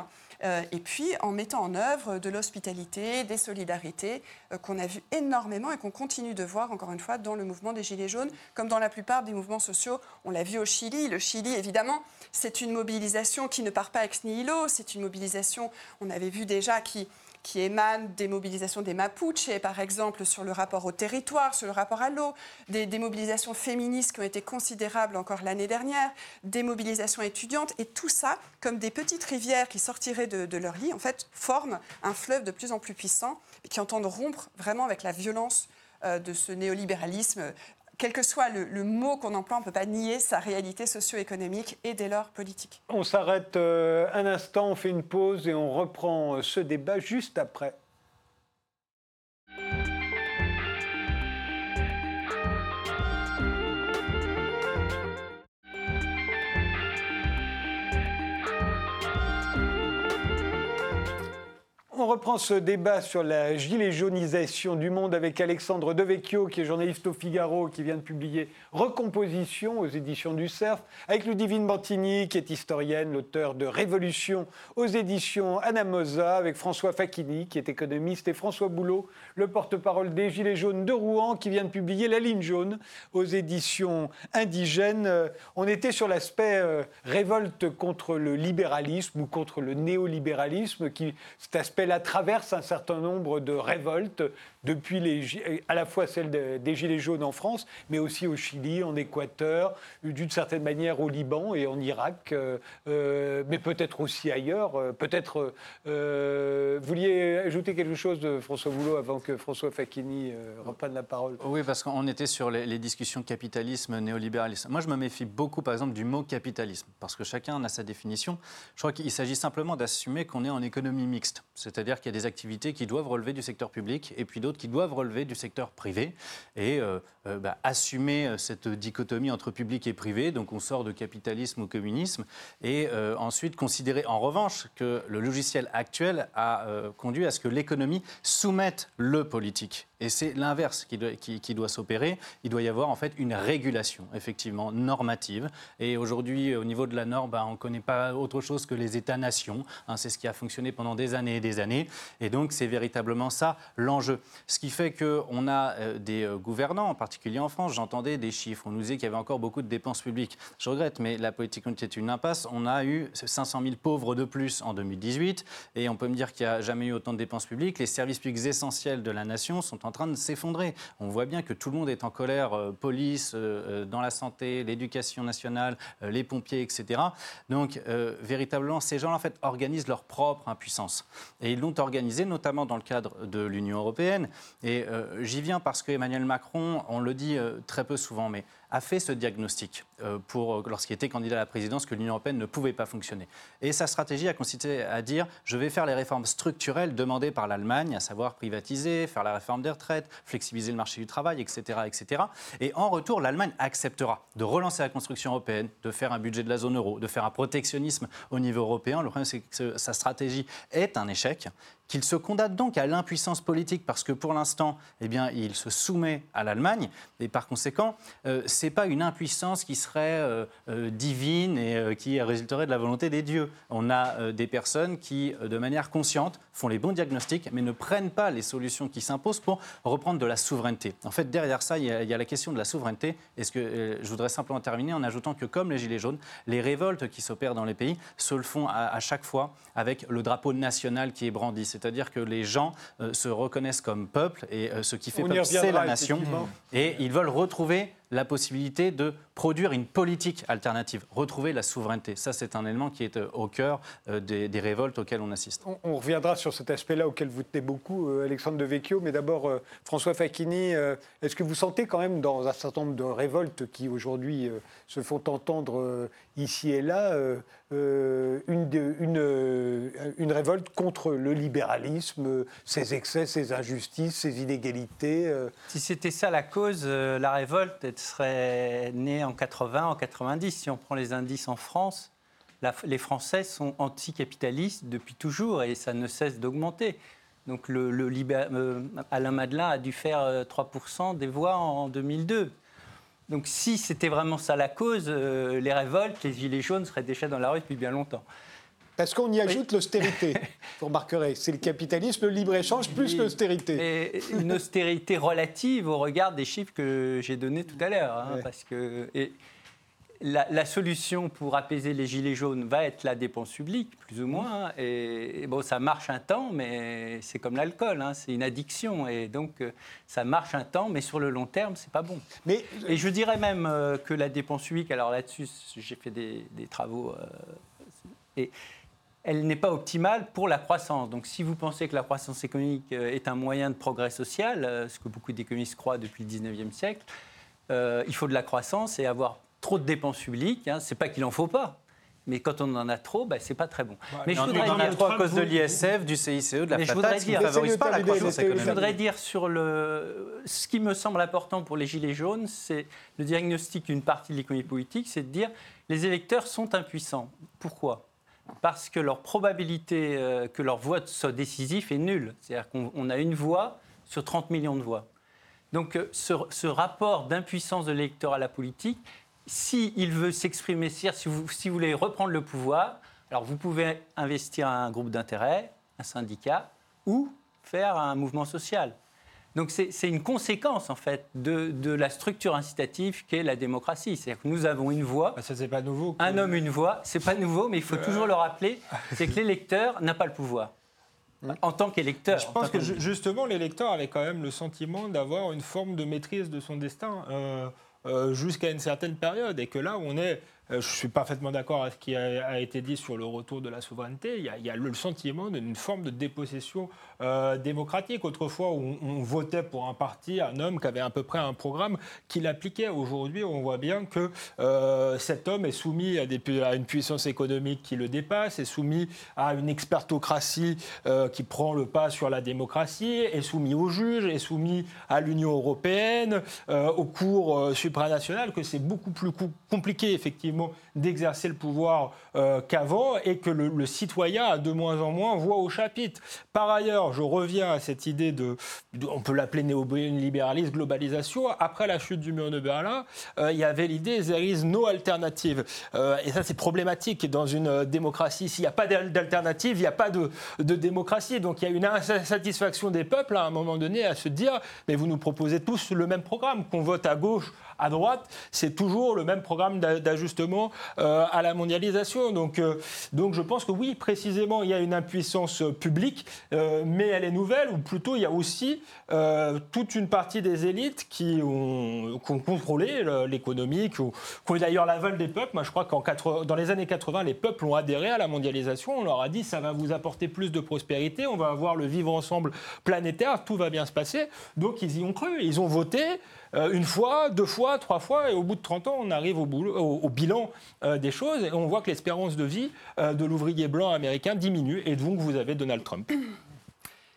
euh, et puis en mettant en œuvre de l'hospitalité, des solidarités, euh, qu'on a vu énormément et qu'on continue de voir, encore une fois, dans le mouvement des Gilets jaunes, comme dans la plupart des mouvements sociaux. On l'a vu au Chili. Le Chili, évidemment, c'est une mobilisation qui ne part pas ex nihilo, c'est une mobilisation, on avait vu déjà, qui... qui émanent des mobilisations des Mapuche, par exemple, sur le rapport au territoire, sur le rapport à l'eau, des, des mobilisations féministes qui ont été considérables encore l'année dernière, des mobilisations étudiantes, et tout ça, comme des petites rivières qui sortiraient de, de leur lit, en fait, forment un fleuve de plus en plus puissant, qui entendent rompre vraiment avec la violence euh, de ce néolibéralisme. Quel que soit le, le mot qu'on emploie, on ne peut pas nier sa réalité socio-économique et dès lors politique. On s'arrête euh, un instant, on fait une pause et on reprend ce débat juste après. On reprend ce débat sur la gilet jaunisation du monde avec Alexandre Devecchio, qui est journaliste au Figaro, qui vient de publier Recomposition aux éditions du Cerf, avec Ludivine Bantigny, qui est historienne, l'auteur de Révolution aux éditions Anamosa, avec François Facchini, qui est économiste, et François Boulo, le porte-parole des Gilets jaunes de Rouen, qui vient de publier La ligne jaune aux éditions indigènes. On était sur l'aspect euh, révolte contre le libéralisme ou contre le néolibéralisme, qui, cet aspect-là, traverse un certain nombre de révoltes, depuis les, à la fois celle de, des Gilets jaunes en France, mais aussi au Chili, en Équateur, d'une certaine manière au Liban et en Irak, euh, mais peut-être aussi ailleurs. Peut-être, euh, vous vouliez ajouter quelque chose, de François Boulo, avant que François Facchini euh, reprenne la parole? Oui, parce qu'on était sur les, les discussions capitalisme-néolibéralisme. Moi, je me méfie beaucoup, par exemple, du mot capitalisme, parce que chacun a sa définition. Je crois qu'il s'agit simplement d'assumer qu'on est en économie mixte, c'est-à-dire qu'il y a des activités qui doivent relever du secteur public et puis d'autres qui doivent relever du secteur privé et euh, euh, bah, assumer cette dichotomie entre public et privé. Donc on sort de capitalisme au communisme et euh, ensuite considérer en revanche que le logiciel actuel a euh, conduit à ce que l'économie soumette le politique. Et c'est l'inverse qui doit, qui, qui doit s'opérer. Il doit y avoir en fait une régulation, effectivement, normative. Et aujourd'hui, au niveau de la norme, bah, on ne connaît pas autre chose que les États-nations. Hein, c'est ce qui a fonctionné pendant des années et des années. Et donc, c'est véritablement ça l'enjeu. Ce qui fait qu'on a euh, des euh, gouvernants, en particulier en France. J'entendais des chiffres. On nous disait qu'il y avait encore beaucoup de dépenses publiques. Je regrette, mais la politique est une impasse. On a eu cinq cent mille pauvres de plus en deux mille dix-huit. Et on peut me dire qu'il n'y a jamais eu autant de dépenses publiques. Les services publics essentiels de la nation sont en train de s'effondrer. On voit bien que tout le monde est en colère, euh, police, euh, dans la santé, l'éducation nationale, euh, les pompiers, et cetera. Donc, euh, véritablement, ces gens-là, en fait, organisent leur propre impuissance. Et ils l'ont organisé, notamment dans le cadre de l'Union européenne. Et euh, j'y viens parce qu'Emmanuel Macron, on le dit euh, très peu souvent, mais a fait ce diagnostic euh, pour, lorsqu'il était candidat à la présidence, que l'Union européenne ne pouvait pas fonctionner. Et sa stratégie a consisté à dire « je vais faire les réformes structurelles demandées par l'Allemagne, à savoir privatiser, faire la réforme des retraites, flexibiliser le marché du travail, et cetera et cetera » Et en retour, l'Allemagne acceptera de relancer la construction européenne, de faire un budget de la zone euro, de faire un protectionnisme au niveau européen. Le problème, c'est que sa stratégie est un échec, qu'il se condamne donc à l'impuissance politique parce que pour l'instant, eh bien, il se soumet à l'Allemagne et par conséquent, euh, c'est pas une impuissance qui serait euh, euh, divine et euh, qui résulterait de la volonté des dieux. On a euh, des personnes qui, de manière consciente, font les bons diagnostics mais ne prennent pas les solutions qui s'imposent pour reprendre de la souveraineté. En fait, derrière ça, il y a, il y a la question de la souveraineté. Est-ce que euh, je voudrais simplement terminer en ajoutant que comme les Gilets jaunes, les révoltes qui s'opèrent dans les pays se le font à, à chaque fois avec le drapeau national qui est brandi. C'est-à-dire que les gens euh, se reconnaissent comme peuple et euh, ce qui fait peuple, c'est la nation. Et ils veulent retrouver la possibilité de produire une politique alternative, retrouver la souveraineté. Ça, c'est un élément qui est au cœur des, des révoltes auxquelles on assiste. On, on reviendra sur cet aspect-là auquel vous tenez beaucoup, euh, Alexandre Devecchio. Mais d'abord, euh, François Facchini, euh, est-ce que vous sentez quand même dans un certain nombre de révoltes qui aujourd'hui euh, se font entendre euh, ici et là, euh, euh, une, une, euh, une révolte contre le libéralisme, euh, ses excès, ses injustices, ses inégalités euh... Si c'était ça la cause, euh, la révolte, elle serait née en quatre-vingts, en quatre-vingt-dix. Si on prend les indices en France, la, les Français sont anticapitalistes depuis toujours et ça ne cesse d'augmenter. Donc le, le libéral, euh, Alain Madelin a dû faire trois pour cent des voix en deux mille deux. Donc si c'était vraiment ça la cause, euh, les révoltes, les gilets jaunes seraient déjà dans la rue depuis bien longtemps. Parce qu'on y ajoute oui. l'austérité, vous remarquerez. C'est le capitalisme, le libre-échange, plus et, l'austérité. Et une austérité relative au regard des chiffres que j'ai donnés tout à l'heure. Hein, ouais. Parce que et la, la solution pour apaiser les gilets jaunes va être la dépense publique, plus ou moins. Hein, et, et bon, ça marche un temps, mais c'est comme l'alcool, hein, c'est une addiction. Et donc, ça marche un temps, mais sur le long terme, c'est pas bon. Mais, et je dirais même euh, que la dépense publique, alors là-dessus, j'ai fait des, des travaux... Euh, et, elle n'est pas optimale pour la croissance. Donc si vous pensez que la croissance économique est un moyen de progrès social, ce que beaucoup d'économistes croient depuis le dix-neuvième siècle, euh, il faut de la croissance et avoir trop de dépenses publiques. Hein. Ce n'est pas qu'il n'en faut pas, mais quand on en a trop, bah, ce n'est pas très bon. Ouais, mais je voudrais dire, trop à cause de l'I S F, du C I C E, de la patate, ce qui ne favorise pas la croissance économique. Je voudrais dire sur le... ce qui me semble important pour les Gilets jaunes, c'est le diagnostic d'une partie de l'économie politique, c'est de dire les électeurs sont impuissants. Pourquoi ? Parce que leur probabilité euh, que leur vote soit décisif est nulle. C'est-à-dire qu'on a une voix sur trente millions de voix. Donc euh, ce, ce rapport d'impuissance de l'électeur à la politique, s'il veut s'exprimer, si vous, si vous voulez reprendre le pouvoir, alors vous pouvez investir un groupe d'intérêt, un syndicat, ou faire un mouvement social. Donc c'est, c'est une conséquence en fait de, de la structure incitative qu'est la démocratie. C'est-à-dire que nous avons une voix, bah ça, c'est pas nouveau, que... un homme une voix, c'est pas nouveau, mais il faut euh... toujours le rappeler, c'est que l'électeur n'a pas le pouvoir. En tant qu'électeur. Je pense que de... justement l'électeur avait quand même le sentiment d'avoir une forme de maîtrise de son destin euh, euh, jusqu'à une certaine période et que là on est... Je suis parfaitement d'accord avec ce qui a été dit sur le retour de la souveraineté. Il y a, il y a le sentiment d'une forme de dépossession euh, démocratique. Autrefois, on, on votait pour un parti, un homme qui avait à peu près un programme qu'il appliquait. Aujourd'hui, on voit bien que euh, cet homme est soumis à, des, à une puissance économique qui le dépasse, est soumis à une expertocratie euh, qui prend le pas sur la démocratie, est soumis aux juges, est soumis à l'Union européenne, euh, aux cours euh, supranationales, que c'est beaucoup plus compliqué, effectivement, d'exercer le pouvoir euh, qu'avant et que le, le citoyen, de moins en moins, voit au chapitre. Par ailleurs, je reviens à cette idée de, de on peut l'appeler néo-libéralisme, globalisation. Après la chute du mur de Berlin, euh, il y avait l'idée « there is no alternative euh, ». Et ça, c'est problématique. Dans une démocratie, s'il n'y a pas d'alternative, il n'y a pas de, de démocratie. Donc, il y a une insatisfaction des peuples, à un moment donné, à se dire « mais vous nous proposez tous le même programme, qu'on vote à gauche, à droite, c'est toujours le même programme d'ajustement euh, à la mondialisation. » Donc, euh, donc je pense que oui, précisément, il y a une impuissance euh, publique, euh, mais elle est nouvelle, ou plutôt il y a aussi euh, toute une partie des élites qui ont, qui ont contrôlé l'économie, qui ont, qui ont d'ailleurs l'aval des peuples. Moi, je crois que dans les années quatre-vingts, les peuples ont adhéré à la mondialisation. On leur a dit, ça va vous apporter plus de prospérité, on va avoir le vivre ensemble planétaire, tout va bien se passer. Donc ils y ont cru, ils ont voté. Une fois, deux fois, trois fois, et au bout de trente ans, on arrive au, boulot, au, au bilan euh, des choses, et on voit que l'espérance de vie euh, de l'ouvrier blanc américain diminue, et donc vous avez Donald Trump.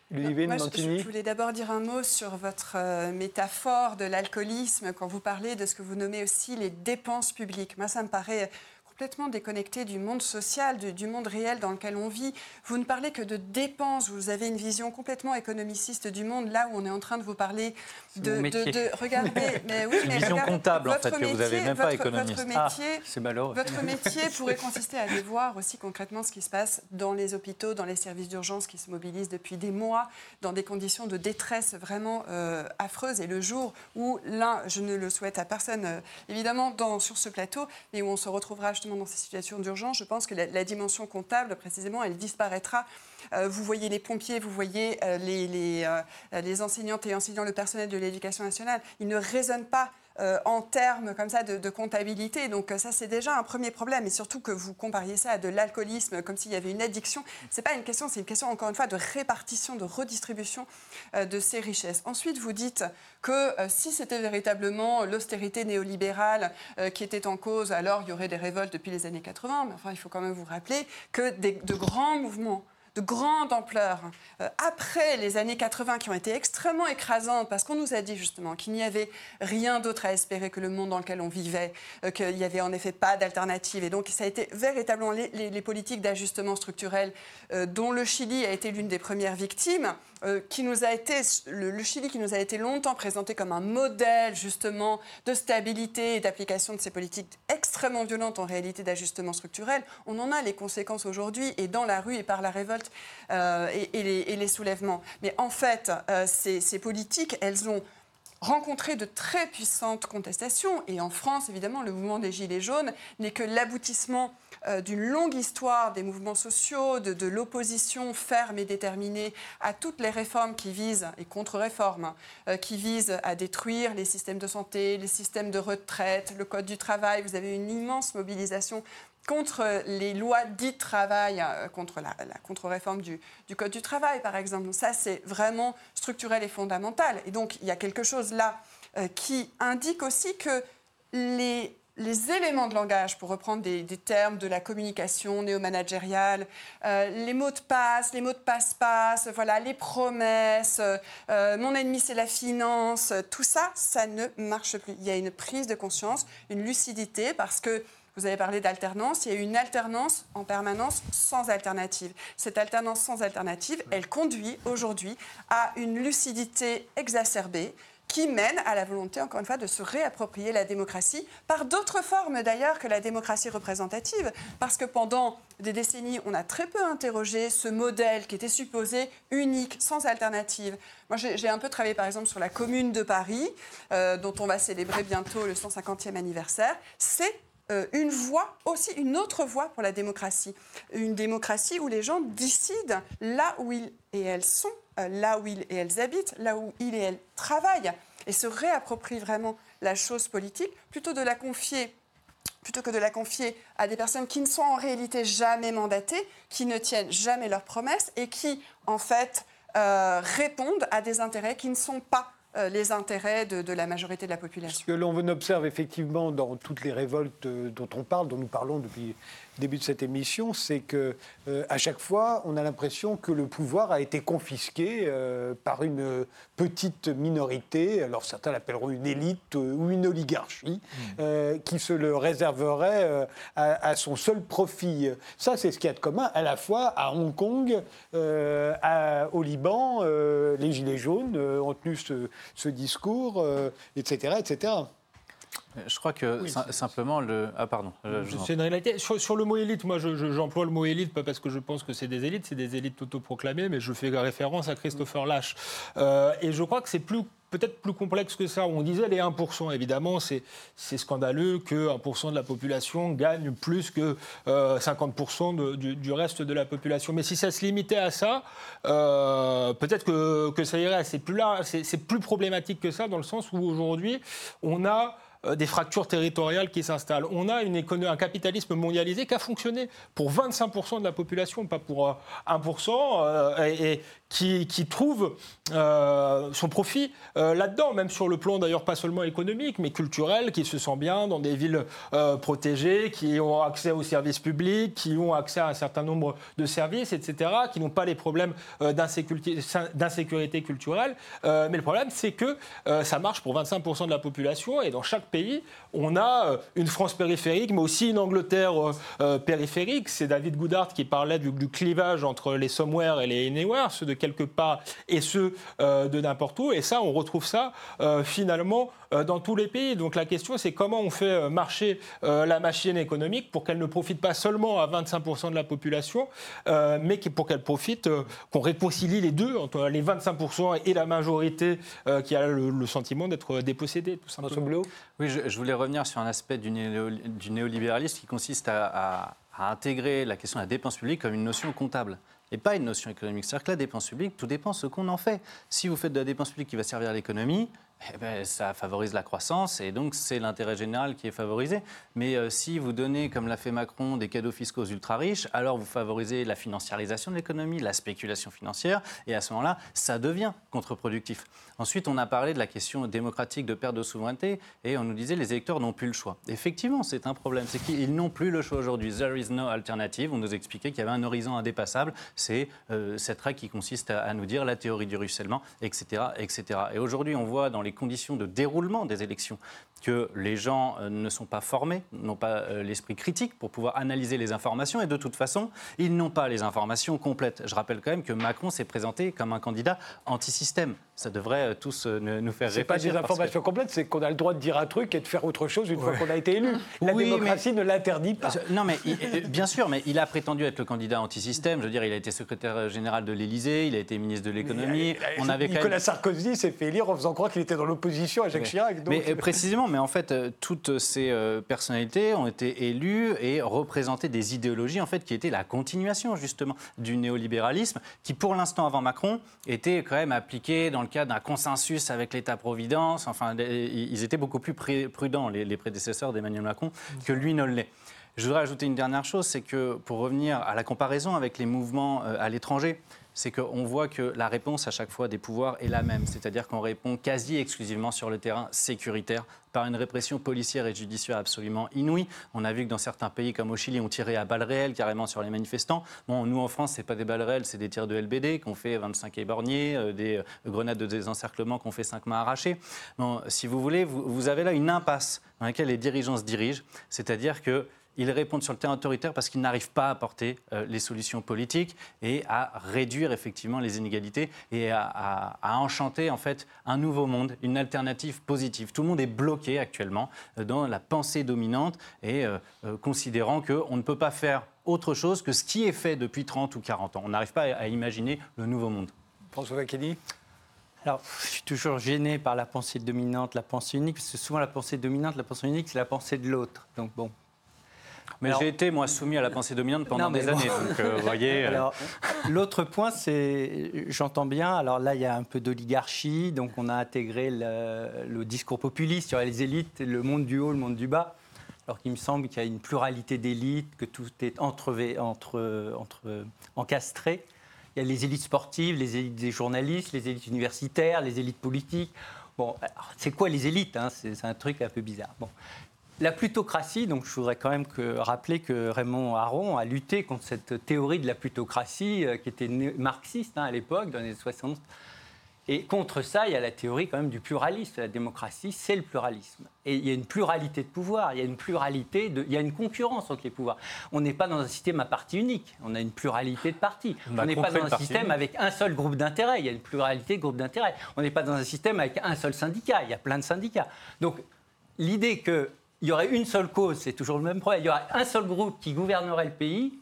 Ludivine Bantigny. Je voulais d'abord dire un mot sur votre euh, métaphore de l'alcoolisme, quand vous parlez de ce que vous nommez aussi les dépenses publiques. Moi, ça me paraît... complètement déconnecté du monde social, du, du monde réel dans lequel on vit. Vous ne parlez que de dépenses, vous avez une vision complètement économiciste du monde, là où on est en train de vous parler de... de, de regardez, mais oui, mais vision regardez, comptable, en fait, métier, que vous n'avez même pas économiste. Votre métier, ah, c'est malheureux. Votre métier pourrait consister à aller voir aussi concrètement ce qui se passe dans les hôpitaux, dans les services d'urgence qui se mobilisent depuis des mois, dans des conditions de détresse vraiment euh, affreuses. Et le jour où l'un, je ne le souhaite à personne, euh, évidemment, dans, sur ce plateau, mais où on se retrouvera justement dans ces situations d'urgence, je pense que la, la dimension comptable, précisément, elle disparaîtra. Euh, vous voyez les pompiers, vous voyez euh, les, les, euh, les enseignantes et enseignants, le personnel de l'éducation nationale. Ils ne raisonnent pas Euh, en termes comme ça de, de comptabilité. Donc euh, ça, c'est déjà un premier problème. Et surtout que vous compariez ça à de l'alcoolisme, comme s'il y avait une addiction. Ce n'est pas une question, c'est une question, encore une fois, de répartition, de redistribution euh, de ces richesses. Ensuite, vous dites que euh, si c'était véritablement l'austérité néolibérale euh, qui était en cause, alors il y aurait des révoltes depuis les années quatre-vingts. Mais enfin, il faut quand même vous rappeler que des, de grands mouvements de grande ampleur, euh, après les années quatre-vingts qui ont été extrêmement écrasantes, parce qu'on nous a dit justement qu'il n'y avait rien d'autre à espérer que le monde dans lequel on vivait, euh, qu'il n'y avait en effet pas d'alternative. Et donc ça a été véritablement les, les, les politiques d'ajustement structurel euh, dont le Chili a été l'une des premières victimes, euh, qui nous a été, le, le Chili qui nous a été longtemps présenté comme un modèle justement de stabilité et d'application de ces politiques extrêmement violentes en réalité d'ajustement structurel. On en a les conséquences aujourd'hui et dans la rue et par la révolte. Euh, et, et, les, et les soulèvements. Mais en fait, euh, ces, ces politiques, elles ont rencontré de très puissantes contestations. Et en France, évidemment, le mouvement des Gilets jaunes n'est que l'aboutissement euh, d'une longue histoire des mouvements sociaux, de, de l'opposition ferme et déterminée à toutes les réformes qui visent, et contre-réformes, euh, qui visent à détruire les systèmes de santé, les systèmes de retraite, le code du travail. Vous avez une immense mobilisation contre les lois dites travail, contre la, la contre-réforme du, du Code du travail, par exemple. Donc ça, c'est vraiment structurel et fondamental. Et donc, il y a quelque chose là euh, qui indique aussi que les, les éléments de langage, pour reprendre des, des termes de la communication néo-managériale, euh, les mots de passe, les mots de passe-passe, voilà, les promesses, euh, mon ennemi, c'est la finance, tout ça, ça ne marche plus. Il y a une prise de conscience, une lucidité, parce que vous avez parlé d'alternance, il y a une alternance en permanence sans alternative. Cette alternance sans alternative, elle conduit aujourd'hui à une lucidité exacerbée qui mène à la volonté, encore une fois, de se réapproprier la démocratie par d'autres formes d'ailleurs que la démocratie représentative. Parce que pendant des décennies, on a très peu interrogé ce modèle qui était supposé unique, sans alternative. Moi, j'ai un peu travaillé, par exemple, sur la Commune de Paris, euh, dont on va célébrer bientôt le cent cinquantième anniversaire. C'est Euh, une voie, aussi une autre voie pour la démocratie. Une démocratie où les gens décident là où ils et elles sont, euh, là où ils et elles habitent, là où ils et elles travaillent, et se réapproprient vraiment la chose politique, plutôt, de la confier, plutôt que de la confier à des personnes qui ne sont en réalité jamais mandatées, qui ne tiennent jamais leurs promesses et qui, en fait, euh, répondent à des intérêts qui ne sont pas les intérêts de, de la majorité de la population. Ce que l'on observe effectivement dans toutes les révoltes dont on parle, dont nous parlons depuis le début de cette émission, c'est qu'à euh, chaque fois, on a l'impression que le pouvoir a été confisqué euh, par une petite minorité, alors certains l'appelleront une élite euh, ou une oligarchie, mmh. euh, qui se le réserverait euh, à, à son seul profit. Ça, c'est ce qu'il y a de commun à la fois à Hong Kong, euh, à, au Liban, euh, les Gilets jaunes euh, ont tenu ce... ce discours, euh, et cetera, et cetera. Je crois que oui, simplement le... Ah pardon. C'est une réalité. Sur, sur le mot élite, moi je, je, j'emploie le mot élite pas parce que je pense que c'est des élites, c'est des élites autoproclamées, mais je fais référence à Christopher Lash. Euh, et je crois que c'est plus... peut-être plus complexe que ça. On disait les un pour cent, évidemment, c'est, c'est scandaleux que un pour cent de la population gagne plus que euh, cinquante pour cent de, du, du reste de la population. Mais si ça se limitait à ça, euh, peut-être que, que ça irait. C'est plus, là, c'est, c'est plus problématique que ça, dans le sens où aujourd'hui, on a des fractures territoriales qui s'installent. On a une économie, un capitalisme mondialisé qui a fonctionné pour vingt-cinq pour cent de la population, pas pour un pour cent, euh, et, et qui, qui trouve euh, son profit euh, là-dedans, même sur le plan d'ailleurs pas seulement économique, mais culturel, qui se sent bien dans des villes euh, protégées, qui ont accès aux services publics, qui ont accès à un certain nombre de services, et cetérqui n'ont pas les problèmes euh, d'insécurité, d'insécurité culturelle. Euh, mais le problème, c'est que euh, ça marche pour vingt-cinq pour cent de la population, et dans chaque pays, pays, on a une France périphérique, mais aussi une Angleterre euh, périphérique. C'est David Goodhart qui parlait du, du clivage entre les somewhere et les anywhere, ceux de quelque part et ceux euh, de n'importe où. Et ça, on retrouve ça euh, finalement euh, dans tous les pays. Donc la question, c'est comment on fait marcher euh, la machine économique pour qu'elle ne profite pas seulement à vingt-cinq pour cent de la population, euh, mais pour qu'elle profite, euh, qu'on réconcilie les deux, entre les vingt-cinq pour cent et la majorité euh, qui a le, le sentiment d'être dépossédée, tout simplement. François Boulo ? Oui, je, je voulais revenir sur un aspect du, néo, du néolibéralisme qui consiste à, à, à intégrer la question de la dépense publique comme une notion comptable et pas une notion économique. C'est-à-dire que la dépense publique, tout dépend de ce qu'on en fait. Si vous faites de la dépense publique qui va servir à l'économie, eh bien, ça favorise la croissance et donc c'est l'intérêt général qui est favorisé. Mais euh, si vous donnez, comme l'a fait Macron, des cadeaux fiscaux aux ultra-riches, alors vous favorisez la financiarisation de l'économie, la spéculation financière, et à ce moment-là, ça devient contre-productif. Ensuite, on a parlé de la question démocratique de perte de souveraineté et on nous disait les électeurs n'ont plus le choix. Effectivement, c'est un problème. C'est qu'ils n'ont plus le choix aujourd'hui. There is no alternative. On nous expliquait qu'il y avait un horizon indépassable. C'est euh, cette règle qui consiste à, à nous dire la théorie du ruissellement, et cetera, et cetera. Et aujourd'hui, on voit dans les conditions de déroulement des élections, que les gens ne sont pas formés, n'ont pas l'esprit critique pour pouvoir analyser les informations et de toute façon, ils n'ont pas les informations complètes. Je rappelle quand même que Macron s'est présenté comme un candidat anti-système. Ça devrait tous nous faire c'est réfléchir. Ce n'est pas des informations que... complètes, c'est qu'on a le droit de dire un truc et de faire autre chose une ouais. fois qu'on a été élu. La oui, démocratie mais... ne l'interdit pas. Non, mais il, bien sûr, mais il a prétendu être le candidat anti-système. Je veux dire, il a été secrétaire général de l'Élysée, il a été ministre de l'économie. Mais, on avait Nicolas même... Sarkozy s'est fait élire en faisant croire qu'il était dans l'opposition à Jacques mais, Chirac. Donc... Mais précisément, mais en fait, toutes ces personnalités ont été élues et représentaient des idéologies en fait, qui étaient la continuation, justement, du néolibéralisme, qui, pour l'instant, avant Macron, était quand même appliqué dans le cadre d'un consensus avec l'État-providence. Enfin, ils étaient beaucoup plus prudents, les, les prédécesseurs d'Emmanuel Macron, que lui ne l'est. Je voudrais ajouter une dernière chose, c'est que pour revenir à la comparaison avec les mouvements à l'étranger, c'est qu'on voit que la réponse à chaque fois des pouvoirs est la même. C'est-à-dire qu'on répond quasi exclusivement sur le terrain sécuritaire par une répression policière et judiciaire absolument inouïe. On a vu que dans certains pays comme au Chili, on tirait à balles réelles carrément sur les manifestants. Bon, nous en France, c'est pas des balles réelles, c'est des tirs de L B D qu'on fait vingt-cinq éborgnés, euh, des grenades de désencerclement qu'on fait cinq mains arrachées. Bon, si vous voulez, vous, vous avez là une impasse dans laquelle les dirigeants se dirigent, c'est-à-dire que ils répondent sur le terrain autoritaire parce qu'ils n'arrivent pas à apporter euh, les solutions politiques et à réduire effectivement les inégalités et à, à, à enchanter en fait un nouveau monde, une alternative positive. Tout le monde est bloqué actuellement euh, dans la pensée dominante et euh, euh, considérant qu'on ne peut pas faire autre chose que ce qui est fait depuis trente ou quarante ans. On n'arrive pas à, à imaginer le nouveau monde. François Facchini ? Alors, je suis toujours gêné par la pensée dominante, la pensée unique, parce que souvent la pensée dominante, la pensée unique, c'est la pensée de l'autre. Donc bon. Mais alors, j'ai été, moi, soumis à la pensée dominante pendant non, des bon. années. Donc, euh, vous voyez... Alors, l'autre point, c'est... J'entends bien, alors là, il y a un peu d'oligarchie. Donc, on a intégré le, le discours populiste sur les élites, le monde du haut, le monde du bas. Alors qu'il me semble qu'il y a une pluralité d'élites, que tout est entrevé, entre, entre, encastré. Il y a les élites sportives, les élites des journalistes, les élites universitaires, les élites politiques. Bon, alors, c'est quoi les élites hein c'est, c'est un truc un peu bizarre. Bon. La plutocratie, donc je voudrais quand même que, rappeler que Raymond Aron a lutté contre cette théorie de la plutocratie euh, qui était marxiste hein, à l'époque, dans les années soixante. Et contre ça, il y a la théorie quand même du pluralisme. La démocratie, c'est le pluralisme. Et il y a une pluralité de pouvoirs, il y a une pluralité, de, il y a une concurrence entre les pouvoirs. On n'est pas dans un système à parti unique, on a une pluralité de partis. On n'est pas dans un système unique. Avec un seul groupe d'intérêt, il y a une pluralité de groupes d'intérêt. On n'est pas dans un système avec un seul syndicat, il y a plein de syndicats. Donc l'idée que il y aurait une seule cause, c'est toujours le même problème. Il y aurait un seul groupe qui gouvernerait le pays.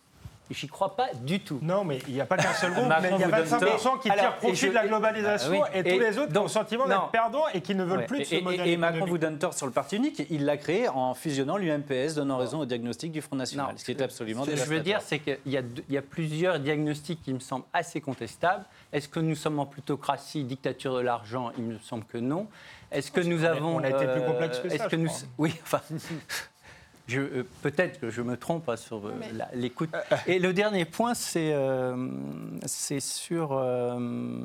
Et j'y crois pas du tout. Non, mais il n'y a pas qu'un seul groupe. Il y a vingt-cinq pour cent qui tirent profit je, de la globalisation euh, oui. et, et tous et les autres donc, ont le sentiment d'être non. perdants et qui ne veulent ouais. plus de ce et, modèle et, et Macron vous donne tort sur le parti unique. Il l'a créé en fusionnant l'U M P S, donnant oh. raison au diagnostic du Front National, non. ce qui est absolument dévastateur. Ce que je veux dire, c'est qu'il y a, y a plusieurs diagnostics qui me semblent assez contestables. Est-ce que nous sommes en plutocratie, dictature de l'argent ? Il me semble que non. Est-ce que nous avons... On a été plus complexe que ça, je pense. Oui, enfin... Je, euh, peut-être que je me trompe hein, sur euh, la, l'écoute. Et le dernier point, c'est, euh, c'est sur euh,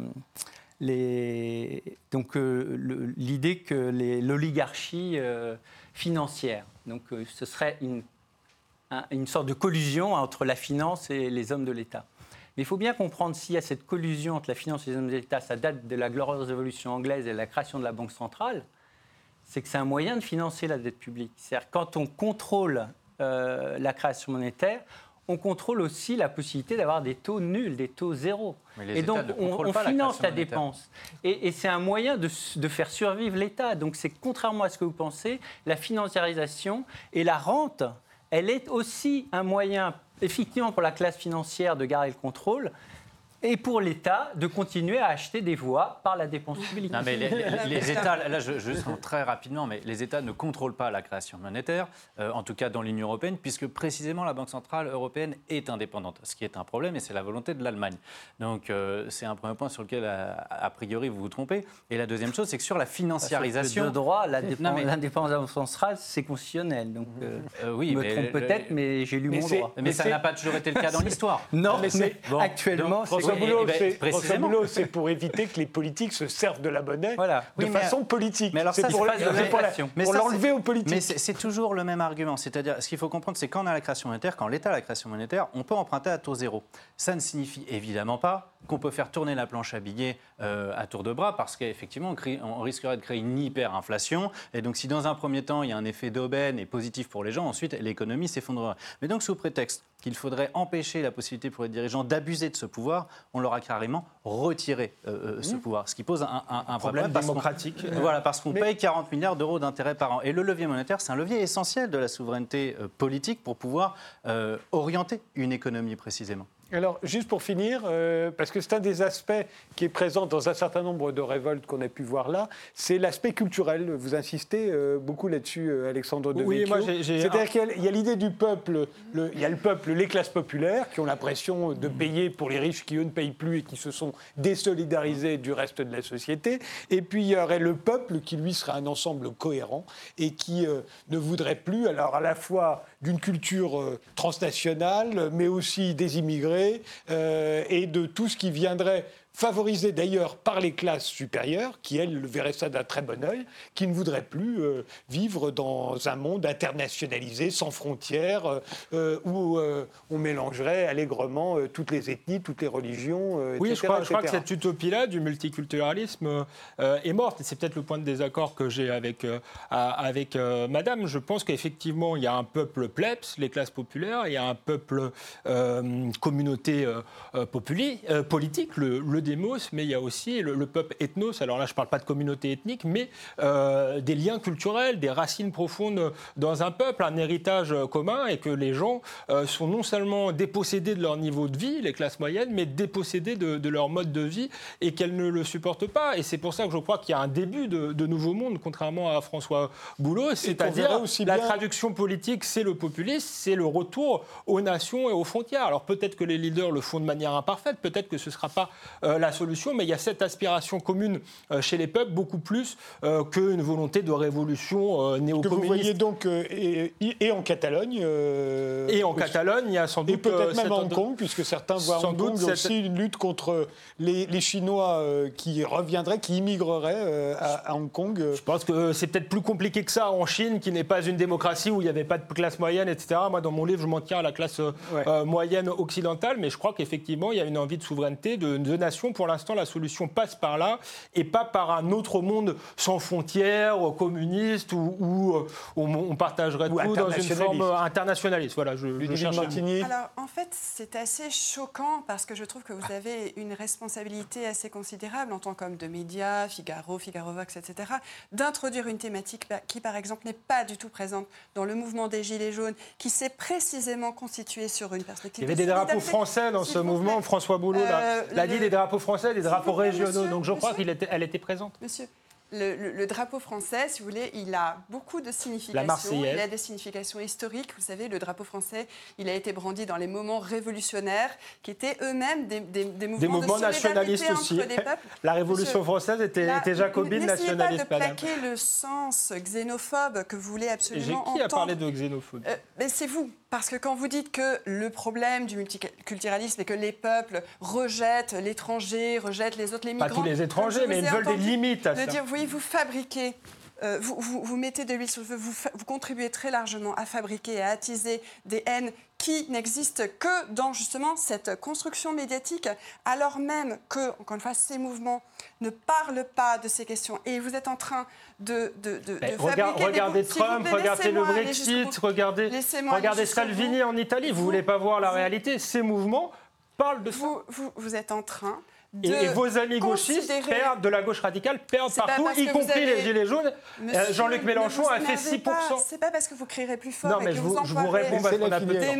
les, donc, euh, le, l'idée que les, l'oligarchie euh, financière. Donc, euh, ce serait une, un, une sorte de collusion entre la finance et les hommes de l'État. Mais il faut bien comprendre s'il y a cette collusion entre la finance et les hommes de l'État, ça date de la glorieuse révolution anglaise et de la création de la Banque centrale. c'est que c'est un moyen de financer la dette publique. C'est-à-dire quand on contrôle euh, la création monétaire, on contrôle aussi la possibilité d'avoir des taux nuls, des taux zéro. Et donc, on, on finance la, la dépense. Et, et c'est un moyen de, de faire survivre l'État. Donc, c'est contrairement à ce que vous pensez, la financiarisation et la rente, elle est aussi un moyen, effectivement, pour la classe financière de garder le contrôle et pour l'État de continuer à acheter des voix par la dépense publique. Non, mais les, les, les États, là je, je sens très rapidement, mais les États ne contrôlent pas la création monétaire, euh, en tout cas dans l'Union européenne, puisque précisément la Banque centrale européenne est indépendante, ce qui est un problème, et c'est la volonté de l'Allemagne. Donc euh, c'est un premier point sur lequel, a, a priori, vous vous trompez. Et la deuxième chose, c'est que sur la financiarisation... De droit, la dépen... non, mais... l'indépendance de la Banque centrale, c'est constitutionnel. Donc euh, euh, oui, je me mais trompe le... peut-être, mais j'ai lu mais mon droit. Mais, mais ça n'a pas toujours été le cas dans l'histoire. Non, mais, mais bon, actuellement... Donc, François Boulo, eh ben, c'est pour éviter que les politiques se servent de la monnaie voilà. de oui, façon mais, politique. Mais alors c'est ça, pour, pour l'enlever aux politiques. Mais c'est, c'est toujours le même argument. C'est-à-dire, ce qu'il faut comprendre, c'est quand on a la création monétaire, quand l'État a la création monétaire, on peut emprunter à taux zéro. Ça ne signifie évidemment pas qu'on peut faire tourner la planche à billets euh, à tour de bras, parce qu'effectivement, on, crée, on risquerait de créer une hyperinflation. Et donc, si dans un premier temps, il y a un effet d'aubaine et positif pour les gens, ensuite, l'économie s'effondrerait. Mais donc, sous prétexte qu'il faudrait empêcher la possibilité pour les dirigeants d'abuser de ce pouvoir, on leur a carrément retiré euh, ce mmh. pouvoir, ce qui pose un, un, un problème, problème démocratique. Parce voilà, parce qu'on Mais... paye quarante milliards d'euros d'intérêts par an. Et le levier monétaire, c'est un levier essentiel de la souveraineté euh, politique pour pouvoir euh, orienter une économie précisément. Alors, juste pour finir, euh, parce que c'est un des aspects qui est présent dans un certain nombre de révoltes qu'on a pu voir là, c'est l'aspect culturel. Vous insistez euh, beaucoup là-dessus, euh, Alexandre Devecchio. Oui, moi, j'ai, j'ai... C'est-à-dire qu'il y a, y a l'idée du peuple, le, il y a le peuple, les classes populaires qui ont l'impression de payer pour les riches qui, eux, ne payent plus et qui se sont désolidarisés du reste de la société. Et puis, il y aurait le peuple qui, lui, serait un ensemble cohérent et qui euh, ne voudrait plus, alors, à la fois d'une culture euh, transnationale, mais aussi des immigrés, Euh, et de tout ce qui viendrait favorisé d'ailleurs par les classes supérieures, qui elles verraient ça d'un très bon œil, qui ne voudraient plus euh, vivre dans un monde internationalisé, sans frontières, euh, où euh, on mélangerait allègrement euh, toutes les ethnies, toutes les religions, euh, oui, et cetera. Oui, je crois, je crois que cette utopie-là du multiculturalisme euh, est morte. Et c'est peut-être le point de désaccord que j'ai avec, euh, avec euh, Madame. Je pense qu'effectivement, il y a un peuple plebs, les classes populaires, il y a un peuple euh, communauté euh, populi, euh, politique, le, le démos, mais il y a aussi le, le peuple ethnos. Alors là, je ne parle pas de communauté ethnique, mais euh, des liens culturels, des racines profondes dans un peuple, un héritage commun, et que les gens euh, sont non seulement dépossédés de leur niveau de vie, les classes moyennes, mais dépossédés de, de leur mode de vie, et qu'elles ne le supportent pas. Et c'est pour ça que je crois qu'il y a un début de, de nouveau monde, contrairement à François Boulo, c'est-à-dire la bien... traduction politique, c'est le populisme, c'est le retour aux nations et aux frontières. Alors peut-être que les leaders le font de manière imparfaite, peut-être que ce ne sera pas Euh, la solution, mais il y a cette aspiration commune euh, chez les peuples, beaucoup plus euh, qu'une volonté de révolution euh, néo-communiste. Que vous voyez donc, euh, et, et en Catalogne... Euh, et en aussi. Catalogne, il y a sans doute... Et peut-être euh, même à Hong Kong, puisque certains voient Hong Kong cette... aussi une lutte contre les, les Chinois euh, qui reviendraient, qui immigreraient euh, à, à Hong Kong. Je pense que c'est peut-être plus compliqué que ça en Chine, qui n'est pas une démocratie où il n'y avait pas de classe moyenne, et cetera. Moi, dans mon livre, je m'en tiens à la classe euh, ouais. moyenne occidentale, mais je crois qu'effectivement, il y a une envie de souveraineté, de, de pour l'instant, la solution passe par là et pas par un autre monde sans frontières, communiste, où, où, où on partagerait ou tout dans une forme internationaliste. Voilà, je, je cherche un... Alors, en fait, c'est assez choquant parce que je trouve que vous avez une responsabilité assez considérable en tant qu'homme de médias, Figaro, Figaro Vox, et cetera, d'introduire une thématique qui, par exemple, n'est pas du tout présente dans le mouvement des Gilets jaunes, qui s'est précisément constitué sur une perspective. Il y avait des drapeaux français dans ce mouvement, François Boulo euh, l'a dit, des drapeaux français, des drapeaux régionaux. Donc je crois qu'elle était présente. Monsieur, le, le, le drapeau français, si vous voulez, il a beaucoup de significations. Il a des significations historiques. Vous savez, le drapeau français, il a été brandi dans les moments révolutionnaires qui étaient eux-mêmes des, des, des mouvements, des mouvements de nationalistes aussi. Les peuples. La Révolution Monsieur, française était, la, était jacobine, nationaliste. N'essayez pas de madame. plaquer le sens xénophobe que vous voulez absolument entendre. Qui a parlé de xénophobie euh, mais c'est vous. Parce que quand vous dites que le problème du multiculturalisme est que les peuples rejettent l'étranger, rejettent les autres, les migrants... Pas tous les étrangers, mais ils veulent des limites à ça. De dire, oui, vous fabriquez... Euh, vous, vous, vous mettez de l'huile sur le feu, vous, vous contribuez très largement à fabriquer et à attiser des haines qui n'existe que dans justement cette construction médiatique, alors même que, encore une fois, ces mouvements ne parlent pas de ces questions. Et vous êtes en train de, de, de, ben, de regard, fabriquer regardez des... Trump, si vous regardez le Brexit, regardez, regardez Salvini en Italie. Vous ne voulez pas voir la vous, réalité. Ces mouvements parlent de ça. Vous, vous, vous êtes en train... Et, et vos amis gauchistes perdent, de la gauche radicale perdent partout, y compris avez... les Gilets jaunes. Euh, Jean-Luc Mélenchon a fait six pour cent. C'est pas parce que vous crierez plus fort non, et que vous, vous emploierez des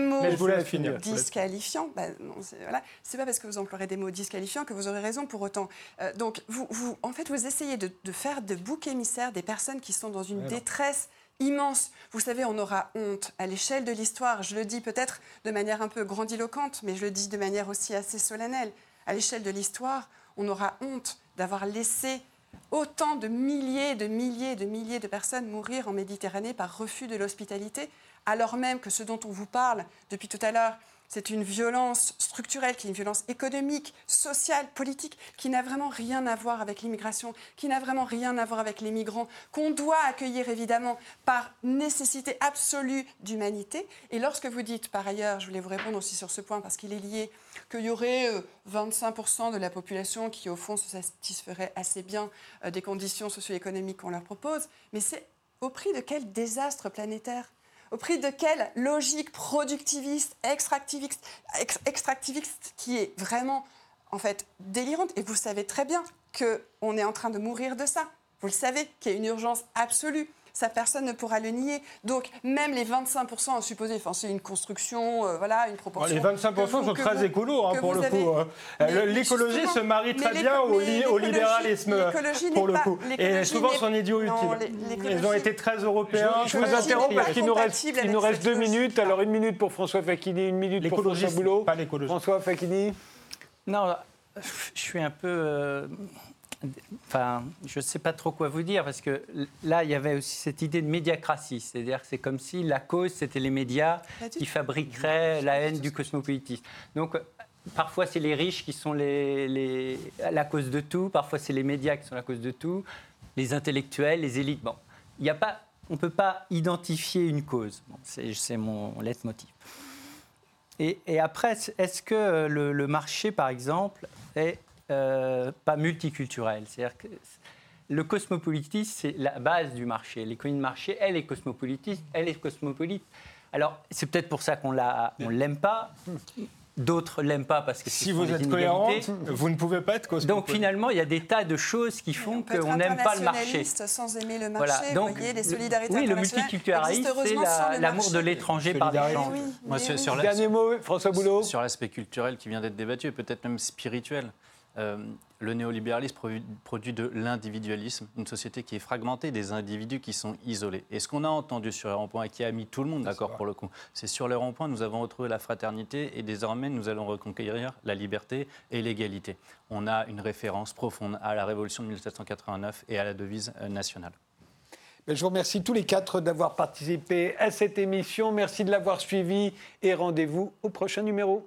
mots disqualifiants. Bah, c'est voilà. Pas parce que vous emploierez des mots disqualifiants que vous aurez raison pour autant. Euh, donc, vous, vous, en fait, vous essayez de, de faire de boucs émissaires des personnes qui sont dans une Alors. détresse immense. Vous savez, on aura honte à l'échelle de l'histoire. Je le dis peut-être de manière un peu grandiloquente, mais je le dis de manière aussi assez solennelle. À l'échelle de l'histoire, on aura honte d'avoir laissé autant de milliers, de milliers, de milliers de personnes mourir en Méditerranée par refus de l'hospitalité, alors même que ce dont on vous parle depuis tout à l'heure, c'est une violence structurelle, qui est une violence économique, sociale, politique, qui n'a vraiment rien à voir avec l'immigration, qui n'a vraiment rien à voir avec les migrants, qu'on doit accueillir évidemment par nécessité absolue d'humanité. Et lorsque vous dites, par ailleurs, je voulais vous répondre aussi sur ce point parce qu'il est lié, qu'il y aurait vingt-cinq pour cent de la population qui, au fond, se satisferait assez bien des conditions socio-économiques qu'on leur propose, mais c'est au prix de quel désastre planétaire ? Au prix de quelle logique productiviste, extractiviste, extractiviste qui est vraiment en fait délirante. Et vous savez très bien qu'on est en train de mourir de ça. Vous le savez, qu'il y a une urgence absolue. Ça, personne ne pourra le nier. Donc, même les vingt-cinq pour cent à supposer, enfin, c'est une construction, euh, voilà, une proportion... Ouais, les vingt-cinq pour cent vous, sont très écolos, hein, pour le avez... coup. Euh, l'écologie se marie très bien au, li au libéralisme, pour le coup. Pas, et souvent, son idiot utile. Ils ont été très européens. Je, je vous interromps parce qu'il nous reste, il nous reste deux minutes. Alors, une minute pour François Facchini, une minute pour François Boulo. Pas l'écologie. François Facchini. Non, je suis un peu... Euh... Enfin, je ne sais pas trop quoi vous dire, parce que là, il y avait aussi cette idée de médiacratie. C'est-à-dire que c'est comme si la cause, c'était les médias qui fabriqueraient la haine du cosmopolitisme. Donc, parfois, c'est les riches qui sont les, les, la cause de tout. Parfois, c'est les médias qui sont la cause de tout. Les intellectuels, les élites. Bon, il n'y a pas, on ne peut pas identifier une cause. Bon, c'est, c'est mon leitmotiv. Et, et après, est-ce que le, le marché, par exemple, est... Euh, pas multiculturel. C'est-à-dire que le cosmopolitisme, c'est la base du marché. L'économie de marché, elle est cosmopolitiste, elle est cosmopolite. Alors, c'est peut-être pour ça qu'on ne l'aime pas. D'autres ne l'aiment pas parce que c'est si vous êtes cohérente, vous ne pouvez pas être cosmopolite. Donc, finalement, il y a des tas de choses qui font qu'on n'aime pas le marché. Sans aimer le marché, voilà. Donc, vous voyez, les solidarités oui, internationales le multiculturalisme, c'est l'amour la, de l'étranger par les gens. Oui, Moi, oui. sur la, Dernier mot, François Boulo. Sur l'aspect culturel qui vient d'être débattu, peut-être même spirituel. Euh, le néolibéralisme produit de l'individualisme, une société qui est fragmentée, des individus qui sont isolés. Et ce qu'on a entendu sur les ronds-points, et qui a mis tout le monde d'accord pour le coup, c'est sur les ronds-points, nous avons retrouvé la fraternité et désormais nous allons reconquérir la liberté et l'égalité. On a une référence profonde à la révolution de mille sept cent quatre-vingt-neuf et à la devise nationale. Je vous remercie tous les quatre d'avoir participé à cette émission. Merci de l'avoir suivi et rendez-vous au prochain numéro.